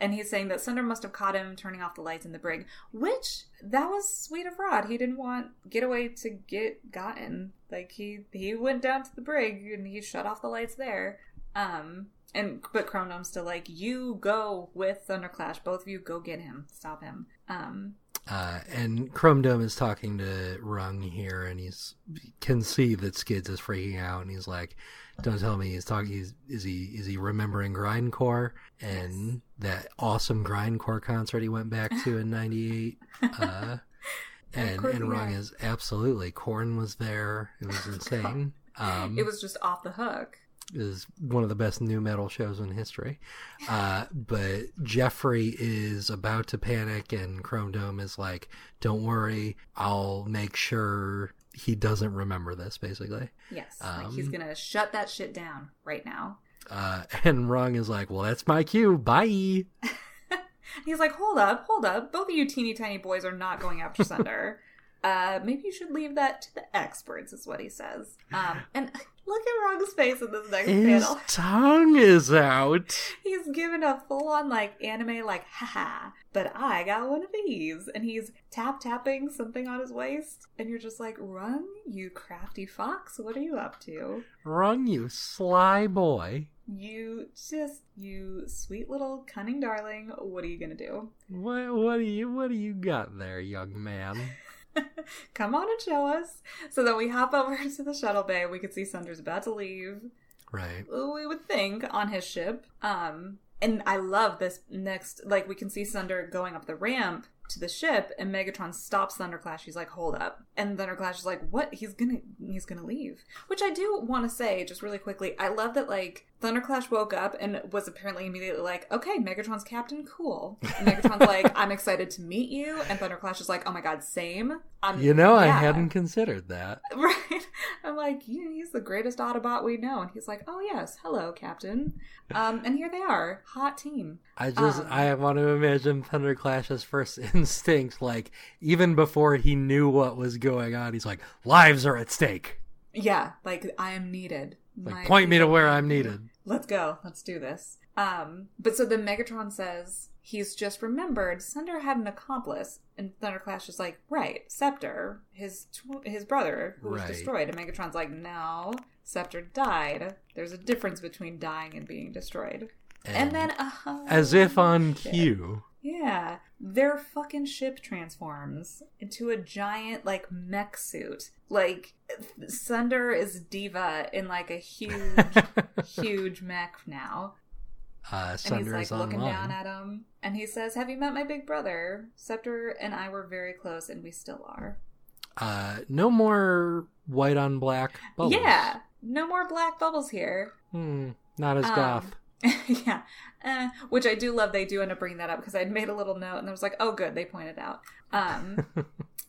And he's saying that Sunder must have caught him turning off the lights in the brig, which, that was sweet of Rod. He didn't want Getaway to get gotten. Like, he, he went down to the brig and he shut off the lights there. Um, and but Chromedome's still like, you go with Thunderclash. Both of you go get him. Stop him. Um... Uh, and Chromedome is talking to Rung here, and he's can see that Skids is freaking out, and he's like, "Don't tell me he's talking. He's, is he? Is he remembering Grindcore and yes. that awesome Grindcore concert he went back to in ninety-eight?" Uh, and and Rung is absolutely. Korn was there. It was insane. Um, it was just off the hook. Is one of the best new metal shows in history. Uh, but Jeffrey is about to panic, and Chromedome is like, don't worry, I'll make sure he doesn't remember this, basically. Yes, um, like he's going to shut that shit down right now. Uh, and Rung is like, well, that's my cue, bye! He's like, hold up, hold up, both of you teeny tiny boys are not going after Sunder. Uh, maybe you should leave that to the experts, is what he says. Um, and look at Rung's face in this next His panel. His tongue is out. He's given a full-on, like, anime, like, haha, but I got one of these. And he's tap-tapping something on his waist. And you're just like, Rung, you crafty fox, what are you up to? Rung, you sly boy. You just, you sweet little cunning darling, what are you gonna do? What, what do you, what do you got there, young man? Come on and show us. So then we hop over to the shuttle bay. We could see Sunder's about to leave. Right. We would think on his ship. Um, and I love this next, like we can see Sunder going up the ramp to the ship, and Megatron stops Thunderclash. He's like, hold up. And Thunderclash is like, what? He's gonna, he's gonna leave. Which I do want to say, just really quickly, I love that, like, Thunderclash woke up and was apparently immediately like, okay, Megatron's captain, cool. And Megatron's like, I'm excited to meet you. And Thunderclash is like, oh my god, same. I'm, you know, yeah. I hadn't considered that. Right? I'm like, yeah, he's the greatest Autobot we know. And he's like, oh yes, hello, captain. Um, and here they are, hot team. I just, um, I want to imagine Thunderclash's first instinct, like, even before he knew what was going on, he's like, lives are at stake. Yeah, like, I am needed. Like, point me to where I'm needed. Let's go. Let's do this. Um, but so then Megatron says he's just remembered Sunder had an accomplice, and Thunderclash is like, right, Scepter, his tw- his brother who was right. destroyed. And Megatron's like, no, Scepter died. There's a difference between dying and being destroyed. And, and then uh, as if on shit. cue. Yeah, their fucking ship transforms into a giant, like, mech suit. Like, Sunder is Diva in, like, a huge, huge mech now. Uh, Sunder is online. And he's, like, looking down at him. And he says, have you met my big brother? Scepter and I were very close, and we still are. Uh, no more white on black bubbles. Yeah, no more black bubbles here. Hmm, not as goth. Um, yeah, uh, which I do love. They do end up bringing that up because I'd made a little note and I was like, oh good, they pointed out. Um,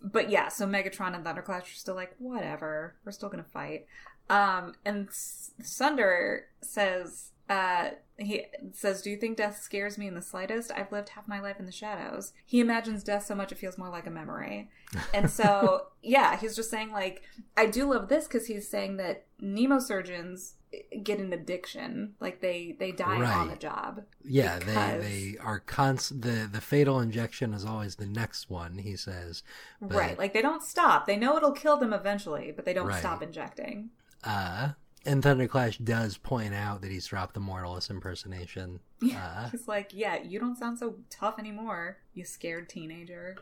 but yeah, so Megatron and Thunderclash are still like, whatever, we're still going to fight. Um, and Sunder says, uh, he says, do you think death scares me in the slightest? I've lived half my life in the shadows. He imagines death so much it feels more like a memory. And so, yeah, he's just saying, like, I do love this because he's saying that Nemo surgeons get an addiction, like they they die right. on the job. Yeah, because... they they are constant. The the fatal injection is always the next one. He says, but... right, like they don't stop. They know it'll kill them eventually, but they don't right. stop injecting. Uh, and Thunderclash does point out that he's dropped the Mortalis impersonation. Yeah, uh, he's like, yeah, you don't sound so tough anymore, you scared teenager.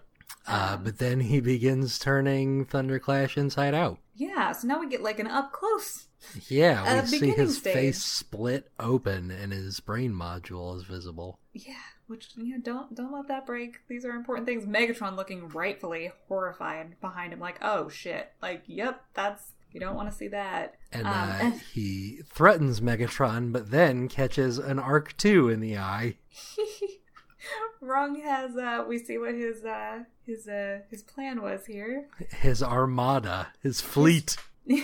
Uh, um, but then he begins turning Thunderclash inside out. Yeah, so now we get like an up close. Yeah, we uh, see his stage. face split open and his brain module is visible. Yeah, which, you know, don't don't let that break. These are important things. Megatron looking rightfully horrified behind him, like, oh shit. Like, yep, that's, you don't want to see that. And um, uh, and... he threatens Megatron, but then catches an arc two in the eye. Rung has, uh, we see what his, uh, his, uh, his plan was here. His armada, his fleet. His,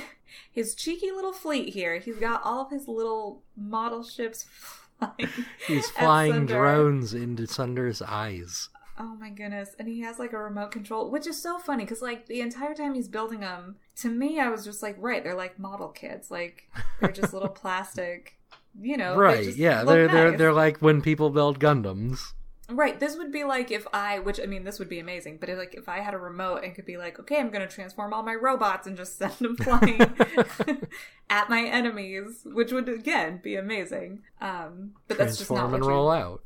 his cheeky little fleet here. He's got all of his little model ships flying. He's flying drones into Sunder's eyes. Oh my goodness. And he has like a remote control, which is so funny because like the entire time he's building them, to me, I was just like, right, they're like model kits. Like they're just little plastic, you know. Right, they just yeah. They're, nice. they're, they're like when people build Gundams. Right, this would be like if I, which, I mean, this would be amazing, but if, like if I had a remote and could be like, okay, I'm going to transform all my robots and just send them flying at my enemies, which would, again, be amazing. Um, but that's just not what you... Transform and roll out.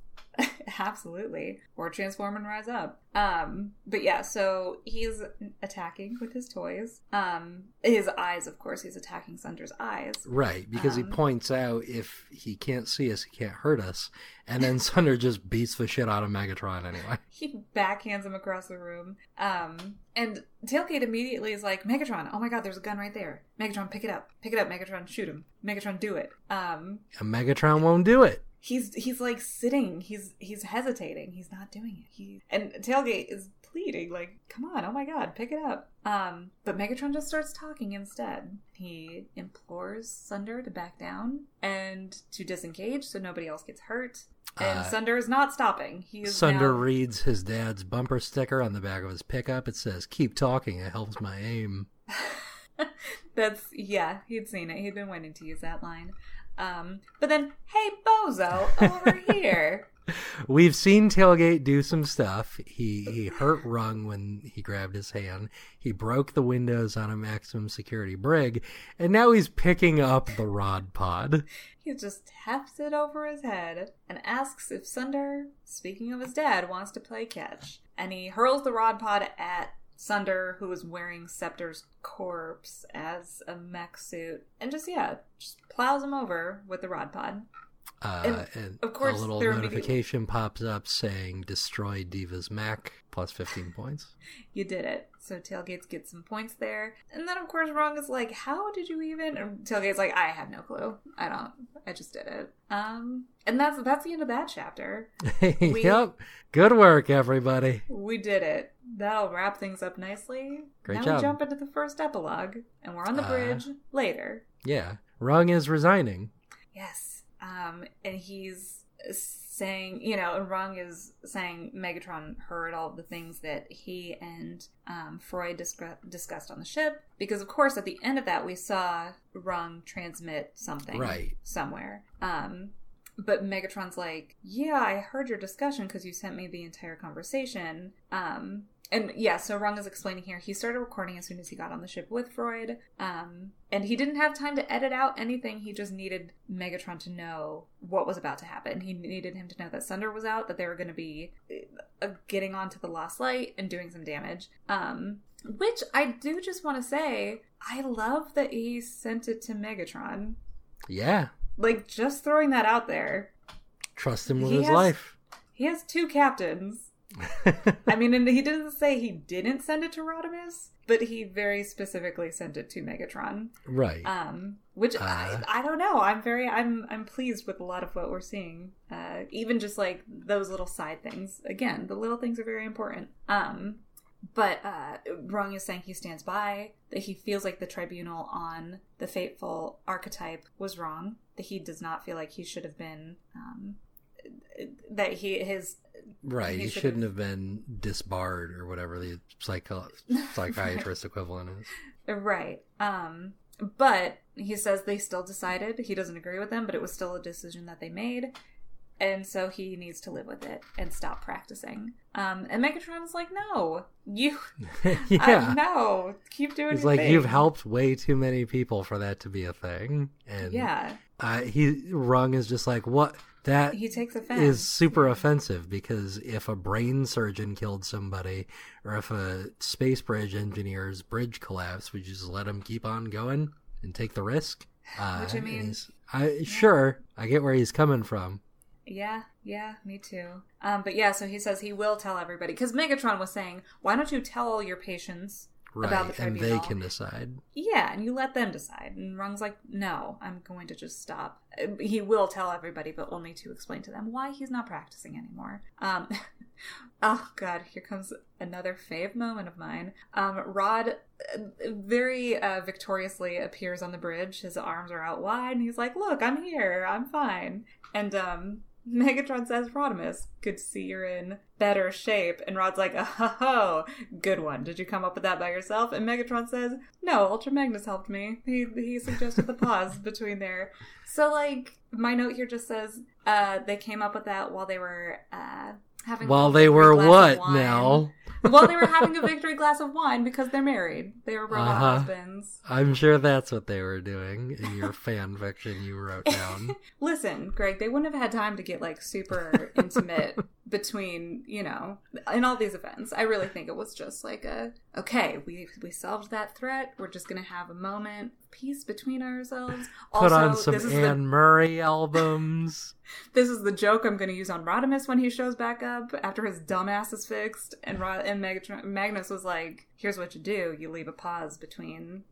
Absolutely. Or transform and rise up. Um, but yeah, so he's attacking with his toys. Um, his eyes, of course, he's attacking Sunder's eyes. Right, because um, he points out if he can't see us, he can't hurt us. And then Sunder just beats the shit out of Megatron anyway. He backhands him across the room. Um, and Tailgate immediately is like, Megatron, oh my god, there's a gun right there. Megatron, pick it up. Pick it up, Megatron, shoot him. Megatron, do it. Um, and Megatron won't do it. He's he's like sitting. He's he's hesitating. He's not doing it. He and Tailgate is pleading, like, "Come on! Oh my God, pick it up!" Um, but Megatron just starts talking instead. He implores Sunder to back down and to disengage so nobody else gets hurt. And uh, Sunder is not stopping. He is Sunder now... reads his dad's bumper sticker on the back of his pickup. It says, "Keep talking, it helps my aim." That's, yeah, he'd seen it. He'd been waiting to use that line. Um, but then, hey, bozo, over here. We've seen Tailgate do some stuff. He he hurt Rung when he grabbed his hand. He broke the windows on a maximum security brig, and now he's picking up the rod pod. He just taps it over his head and asks if Sunder, speaking of his dad, wants to play catch. And he hurls the rod pod at Sunder, who is wearing Scepter's corpse as a mech suit, and just, yeah, just plows him over with the rod pod. Uh, and, and of course, a little notification pops up saying, "Destroy Diva's Mac," plus fifteen points. You did it. So Tailgates gets some points there. And then, of course, Rung is like, "How did you even?" And Tailgate's like, "I have no clue. I don't. I just did it." Um, and that's that's the end of that chapter. We, yep. Good work, everybody. We did it. That'll wrap things up nicely. Great now job. Now we jump into the first epilogue, and we're on the uh, bridge later. Yeah. Rung is resigning. Yes. Um, and he's saying, you know, Rung is saying Megatron heard all of the things that he and um, Froid discuss- discussed on the ship. Because, of course, at the end of that, we saw Rung transmit something right. somewhere. Um, but Megatron's like, yeah, I heard your discussion because you sent me the entire conversation. Um, and, yeah, so Rung is explaining here. He started recording as soon as he got on the ship with Froid. Um... And he didn't have time to edit out anything. He just needed Megatron to know what was about to happen. He needed him to know that Sunder was out, that they were going to be getting onto the Lost Light and doing some damage. Um, which I do just want to say, I love that he sent it to Megatron. Yeah. Like, just throwing that out there. Trust him with his life. He has two captains. I mean, and he didn't say he didn't send it to Rodimus, but he very specifically sent it to Megatron, right? Um, which uh, I, I don't know. I'm very, I'm, I'm pleased with a lot of what we're seeing. Uh, even just like those little side things. Again, the little things are very important. Um, but uh, Rung is saying he stands by that he feels like the tribunal on the Fateful Archetype was wrong. That he does not feel like he should have been. Um, that he his. Right, he, he shouldn't have been disbarred or whatever the psycho- psychiatrist equivalent is. Right. Um, but he says they still decided. He doesn't agree with them, but it was still a decision that they made. And so he needs to live with it and stop practicing. Um, and Megatron's like, no, you, yeah. uh, no, keep doing He's your like, thing. You've helped way too many people for that to be a thing. And yeah. Uh, he, Rung is just like, what? That he takes offense. Is super offensive because if a brain surgeon killed somebody or if a space bridge engineer's bridge collapsed, would you just let him keep on going and take the risk? Uh, Which I mean, I, yeah. Sure, I get where he's coming from. Yeah, yeah, me too. Um, but yeah, so he says he will tell everybody because Megatron was saying, why don't you tell all your patients right, about the tribunal? And they can decide. Yeah, and you let them decide. And Rung's like, no, I'm going to just stop. He will tell everybody, but only to explain to them why he's not practicing anymore. Um, oh, God, here comes another fave moment of mine. Um, Rod very uh, victoriously appears on the bridge. His arms are out wide, and he's like, look, I'm here. I'm fine. And um, Megatron says, Rodimus, good to see you're in better shape. And Rod's like, oh, good one. Did you come up with that by yourself? And Megatron says, no, Ultra Magnus helped me. He he suggested the pause between there. So, like, my note here just says uh, they came up with that while they were uh, having While they were what now? While they were having a victory glass of wine because they're married. They were robot uh-huh. husbands. I'm sure that's what they were doing in your fan fiction you wrote down. Listen, Greg, they wouldn't have had time to get, like, super intimate between, you know, in all these events. I really think it was just like a, okay, we we solved that threat. We're just going to have a moment of peace between ourselves. Also, put on some this is Anne the, Murray albums. This is the joke I'm going to use on Rodimus when he shows back up after his dumbass is fixed. And, Rod, and Megatron, Magnus was like, here's what you do. You leave a pause between...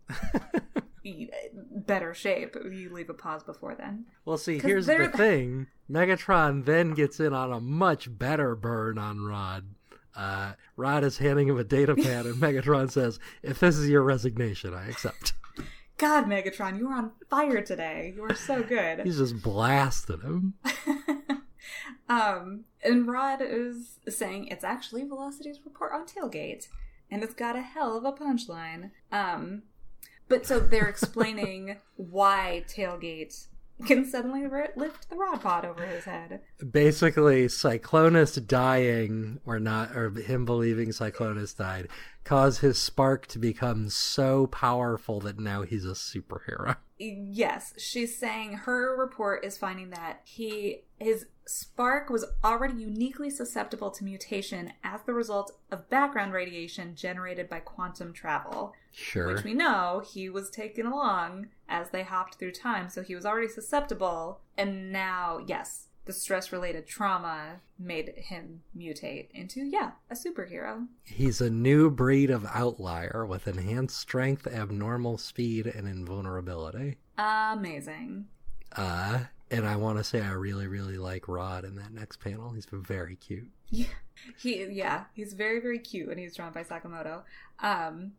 better shape. You leave a pause before then. Well, see, here's the thing. Megatron then gets in on a much better burn on Rod. Uh, Rod is handing him a data pad, and Megatron says, if this is your resignation, I accept. God, Megatron, you were on fire today. You were so good. He's just blasted him. Um, and Rod is saying it's actually Velocity's report on Tailgate, and it's got a hell of a punchline. Um, but so they're explaining why Tailgate can suddenly lift the rod pod over his head. Basically, Cyclonus dying, or not, or him believing Cyclonus died, caused his spark to become so powerful that now he's a superhero. Yes, she's saying her report is finding that he his spark was already uniquely susceptible to mutation as the result of background radiation generated by quantum travel. Sure. Which we know he was taken along as they hopped through time, so he was already susceptible, and now, yes, the stress-related trauma made him mutate into, yeah, a superhero. He's a new breed of outlier with enhanced strength, abnormal speed, and invulnerability. Amazing. Uh, and I want to say I really, really like Rod in that next panel. He's very cute. Yeah, he, yeah, he's very, very cute, and he's drawn by Sakamoto. Um,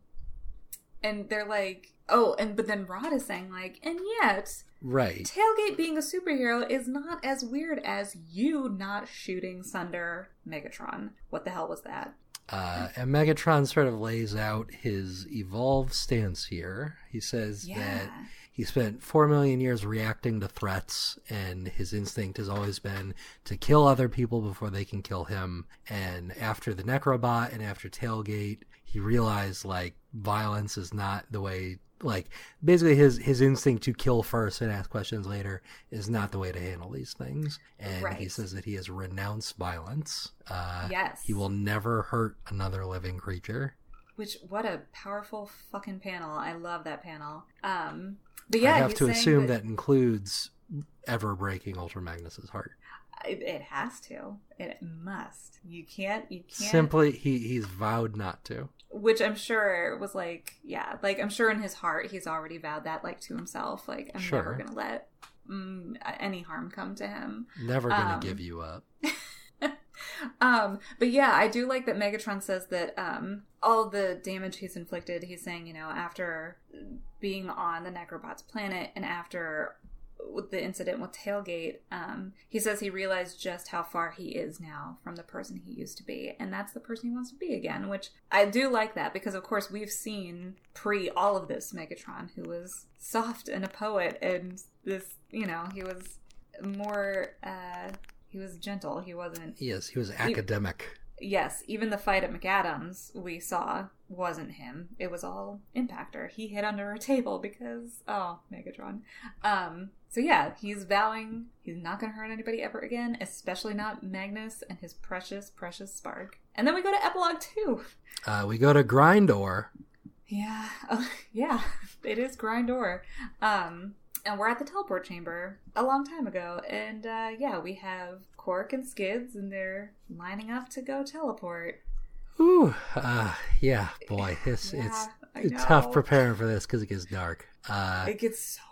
and they're like, oh, and but then Rod is saying, like, and yet... Right. Tailgate being a superhero is not as weird as you not shooting Sunder Megatron. What the hell was that? Uh, and Megatron sort of lays out his evolved stance here. He says yeah. that he spent four million years reacting to threats, and his instinct has always been to kill other people before they can kill him. And after the Necrobot and after Tailgate, he realized, like, violence is not the way... Like, basically his, his instinct to kill first and ask questions later is not the way to handle these things. And right. he says that he has renounced violence. Uh, yes. He will never hurt another living creature. Which, what a powerful fucking panel. I love that panel. Um, but yeah, I have to assume that... that includes ever breaking Ultra Magnus's heart. It has to. It must. You can't. You can't. Simply, he, he's vowed not to. Which I'm sure was like, yeah, like I'm sure in his heart he's already vowed that, like, to himself. Like, I'm sure. never going to let mm, any harm come to him. Never going to um, give you up. um, But yeah, I do like that Megatron says that um, all the damage he's inflicted, he's saying, you know, after being on the Necrobot's planet and after... with the incident with Tailgate, um, he says he realized just how far he is now from the person he used to be, and that's the person he wants to be again, which I do like that, because of course we've seen pre all of this Megatron who was soft and a poet, and this, you know, he was more uh, he was gentle, he wasn't yes he was academic he, yes even the fight at McAdams we saw wasn't him, it was all Impactor. He hid under a table because oh Megatron um So yeah, he's vowing he's not going to hurt anybody ever again, especially not Magnus and his precious, precious spark. And then we go to Epilogue two. Uh, we go to Grindcore. Yeah. Oh, yeah, it is Grindcore. Um, and we're at the teleport chamber a long time ago. And uh, yeah, we have Quark and Skids, and they're lining up to go teleport. Ooh, uh, yeah, boy, it's, yeah, it's, it's tough preparing for this because it gets dark. Uh, it gets so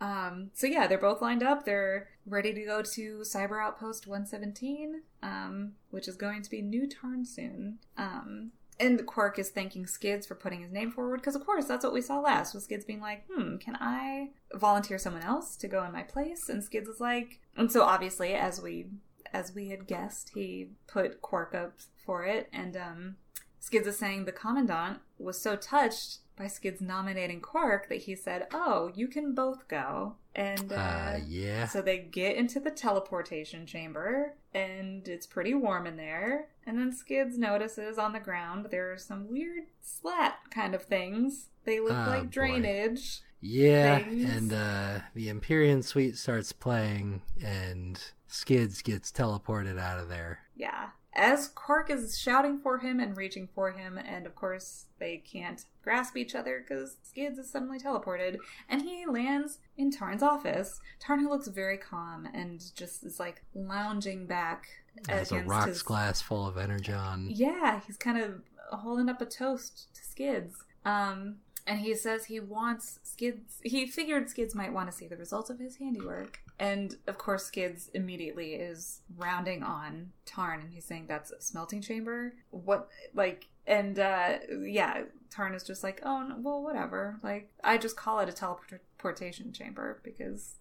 Um, so yeah, they're both lined up. They're ready to go to Cyber Outpost one seventeen, um, which is going to be New Tarn soon. Um, and Quark is thanking Skids for putting his name forward, because of course that's what we saw last, was Skids being like, hmm, can I volunteer someone else to go in my place? And Skids is like, and so obviously, as we, as we had guessed, he put Quark up for it. And, um, Skids is saying the Commandant was so touched by Skids nominating Quark that he said, oh, you can both go. And uh, uh, yeah. so they get into the teleportation chamber, and it's pretty warm in there. And then Skids notices on the ground there are some weird slat kind of things. They look oh, like drainage. Boy. Yeah, things. and uh, the Empyrean Suite starts playing, and Skids gets teleported out of there. Yeah. As Quark is shouting for him and reaching for him, and of course they can't grasp each other because Skids is suddenly teleported, and he lands in Tarn's office. Tarn, who looks very calm and just is like lounging back against a rocks his... glass full of energon. Yeah, he's kind of holding up a toast to Skids. Um, and he says he wants Skids... He figured Skids might want to see the results of his handiwork. And, of course, Skids immediately is rounding on Tarn, and he's saying, that's a smelting chamber? What, like, and, uh, yeah, Tarn is just like, oh, no, well, whatever. Like, I just call it a teleportation chamber, because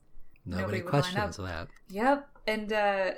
nobody, nobody would questions line up. That. Yep, and, uh,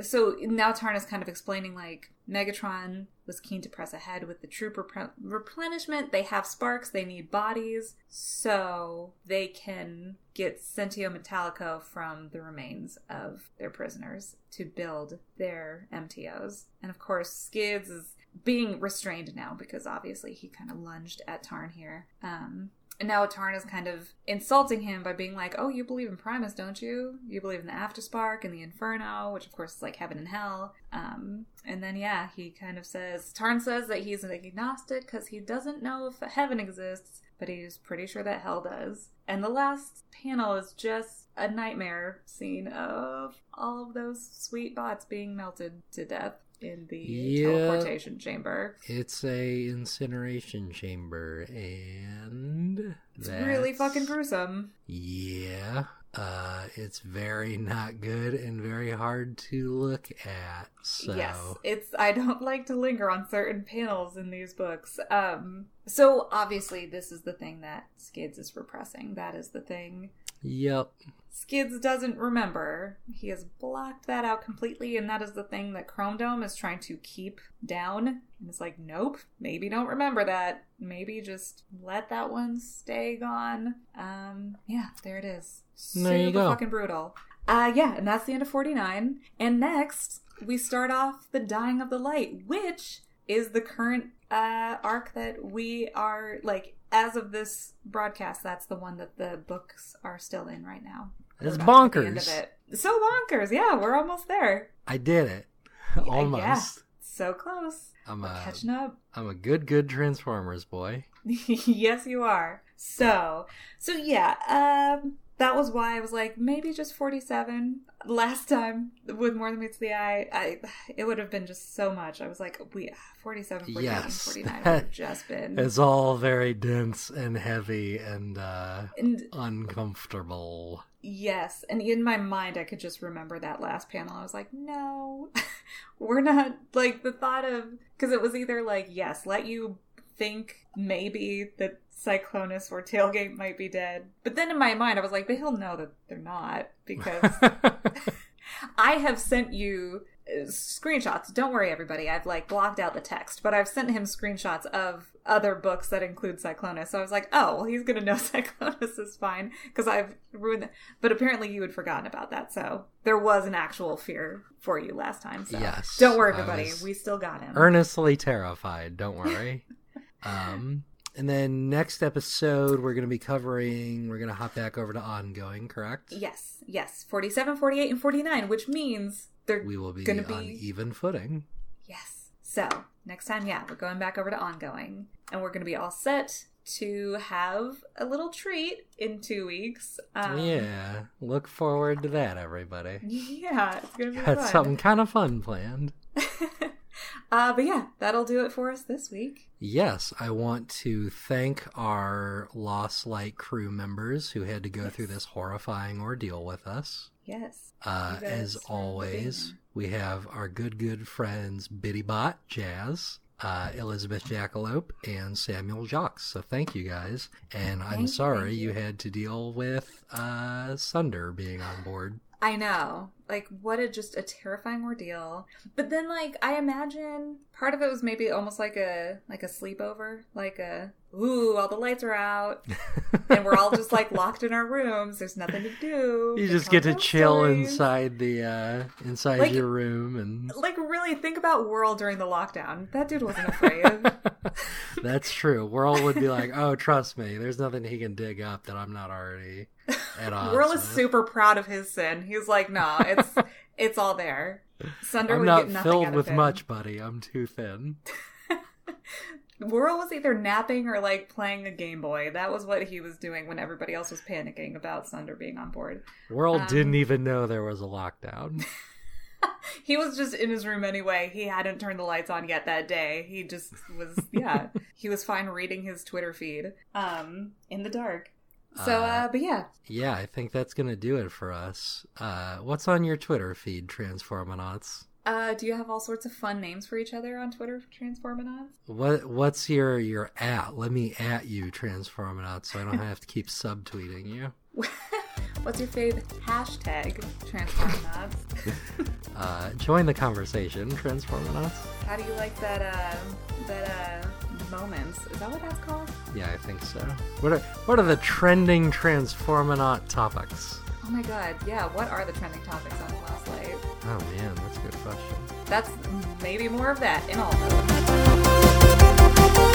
So now Tarn is kind of explaining, like, Megatron was keen to press ahead with the troop rep- replenishment. They have sparks. They need bodies. So they can get Sentio Metallico from the remains of their prisoners to build their M T Os. And, of course, Skids is being restrained now because, obviously, he kind of lunged at Tarn here. Um... And now Tarn is kind of insulting him by being like, oh, you believe in Primus, don't you? You believe in the Afterspark and the Inferno, which of course is like heaven and hell. Um, and then, yeah, he kind of says, Tarn says that he's an agnostic because he doesn't know if heaven exists, but he's pretty sure that hell does. And the last panel is just a nightmare scene of all of those sweet bots being melted to death in the yep. teleportation chamber. It's a incineration chamber, and it's that's... really fucking gruesome. Yeah. Uh, it's very not good and very hard to look at. So. Yes, it's. I don't like to linger on certain panels in these books. Um, so obviously, this is the thing that Skids is repressing. That is the thing. Yep. Skids doesn't remember. He has blocked that out completely, and that is the thing that Chromedome is trying to keep down. And it's like, nope, maybe don't remember that. Maybe just let that one stay gone. Um, yeah, there it is. There you go. Super fucking brutal. Uh, yeah, and that's the end of forty-nine. And next, we start off the Dying of the Light, which is the current uh, arc that we are, like, as of this broadcast, that's the one that the books are still in right now. It's bonkers. The end of it. So bonkers. Yeah, we're almost there. I did it. Almost. Yeah, so close. I'm a, catching up. I'm a good, good Transformers boy. Yes, you are. So, so yeah, um, that was why I was like, maybe just forty-seven. Last time with More Than Meets the Eye, I, it would have been just so much. I was like, we forty-seven, forty-nine, yes, forty-nine would have just been. It's all very dense and heavy and, uh, and uncomfortable. Yes, and in my mind, I could just remember that last panel. I was like, no, we're not, like, the thought of, because it was either like, yes, let you think maybe that Cyclonus or Tailgate might be dead. But then in my mind, I was like, but he'll know that they're not, because I have sent you screenshots. Don't worry, everybody. I've, like, blocked out the text, but I've sent him screenshots of other books that include Cyclonus. So I was like, oh, well, he's going to know Cyclonus is fine because I've ruined that. But apparently you had forgotten about that. So there was an actual fear for you last time. So yes, don't worry, everybody. We still got him. Earnestly terrified. Don't worry. um... And then next episode, we're going to be covering, we're going to hop back over to ongoing, correct? Yes, yes. forty-seven, forty-eight, and forty-nine, which means they're going to be... We will be on be... even footing. Yes. So, next time, yeah, we're going back over to ongoing. And we're going to be all set to have a little treat in two weeks. Um, yeah. Look forward to that, everybody. Yeah, it's going to be Got fun. Something kind of fun planned. Uh, but yeah, that'll do it for us this week. Yes, I want to thank our Lost Light crew members who had to go yes. through this horrifying ordeal with us. Yes. Uh, as always, we have our good, good friends Biddy Bot, Jazz, uh, Elizabeth Jackalope, and Samuel Jacques. So thank you guys. And I'm thank sorry you. you had to deal with uh, Sunder being on board. I know. Like, what a just a terrifying ordeal. But then, like, I imagine part of it was maybe almost like a like a sleepover. Like a, ooh, all the lights are out. And we're all just, like, locked in our rooms. There's nothing to do. You just get to chill stories. inside the, uh, inside like, your room. And like, really, think about Whirl during the lockdown. That dude wasn't afraid. That's true. Whirl would be like, oh, trust me. There's nothing he can dig up that I'm not already... Whirl is super proud of his sin. He's like, no, it's it's all there. Sunder would get nothing out of it. I'm not filled with much, buddy. I'm too thin. Whirl was either napping or like playing a Game Boy. That was what he was doing when everybody else was panicking about Sunder being on board. Whirl um, didn't even know there was a lockdown. He was just in his room anyway. He hadn't turned the lights on yet that day. He just was, yeah, he was fine reading his Twitter feed um, in the dark. So, uh, but yeah. Yeah, I think that's going to do it for us. Uh, what's on your Twitter feed, Transformonauts? Uh, do you have all sorts of fun names for each other on Twitter, Transformonauts? What, what's your, your at? Let me at you, Transformonauts, so I don't have to keep subtweeting you. What's your fave hashtag, Transformonauts? Uh, join the conversation, Transformers. How do you like that, uh, that, uh, moments? Is that what that's called? Yeah, I think so. What are, what are the trending Transformanaut topics? Oh my god, yeah, what are the trending topics on Lost Light? Oh man, that's a good question. That's maybe more of that in all of them.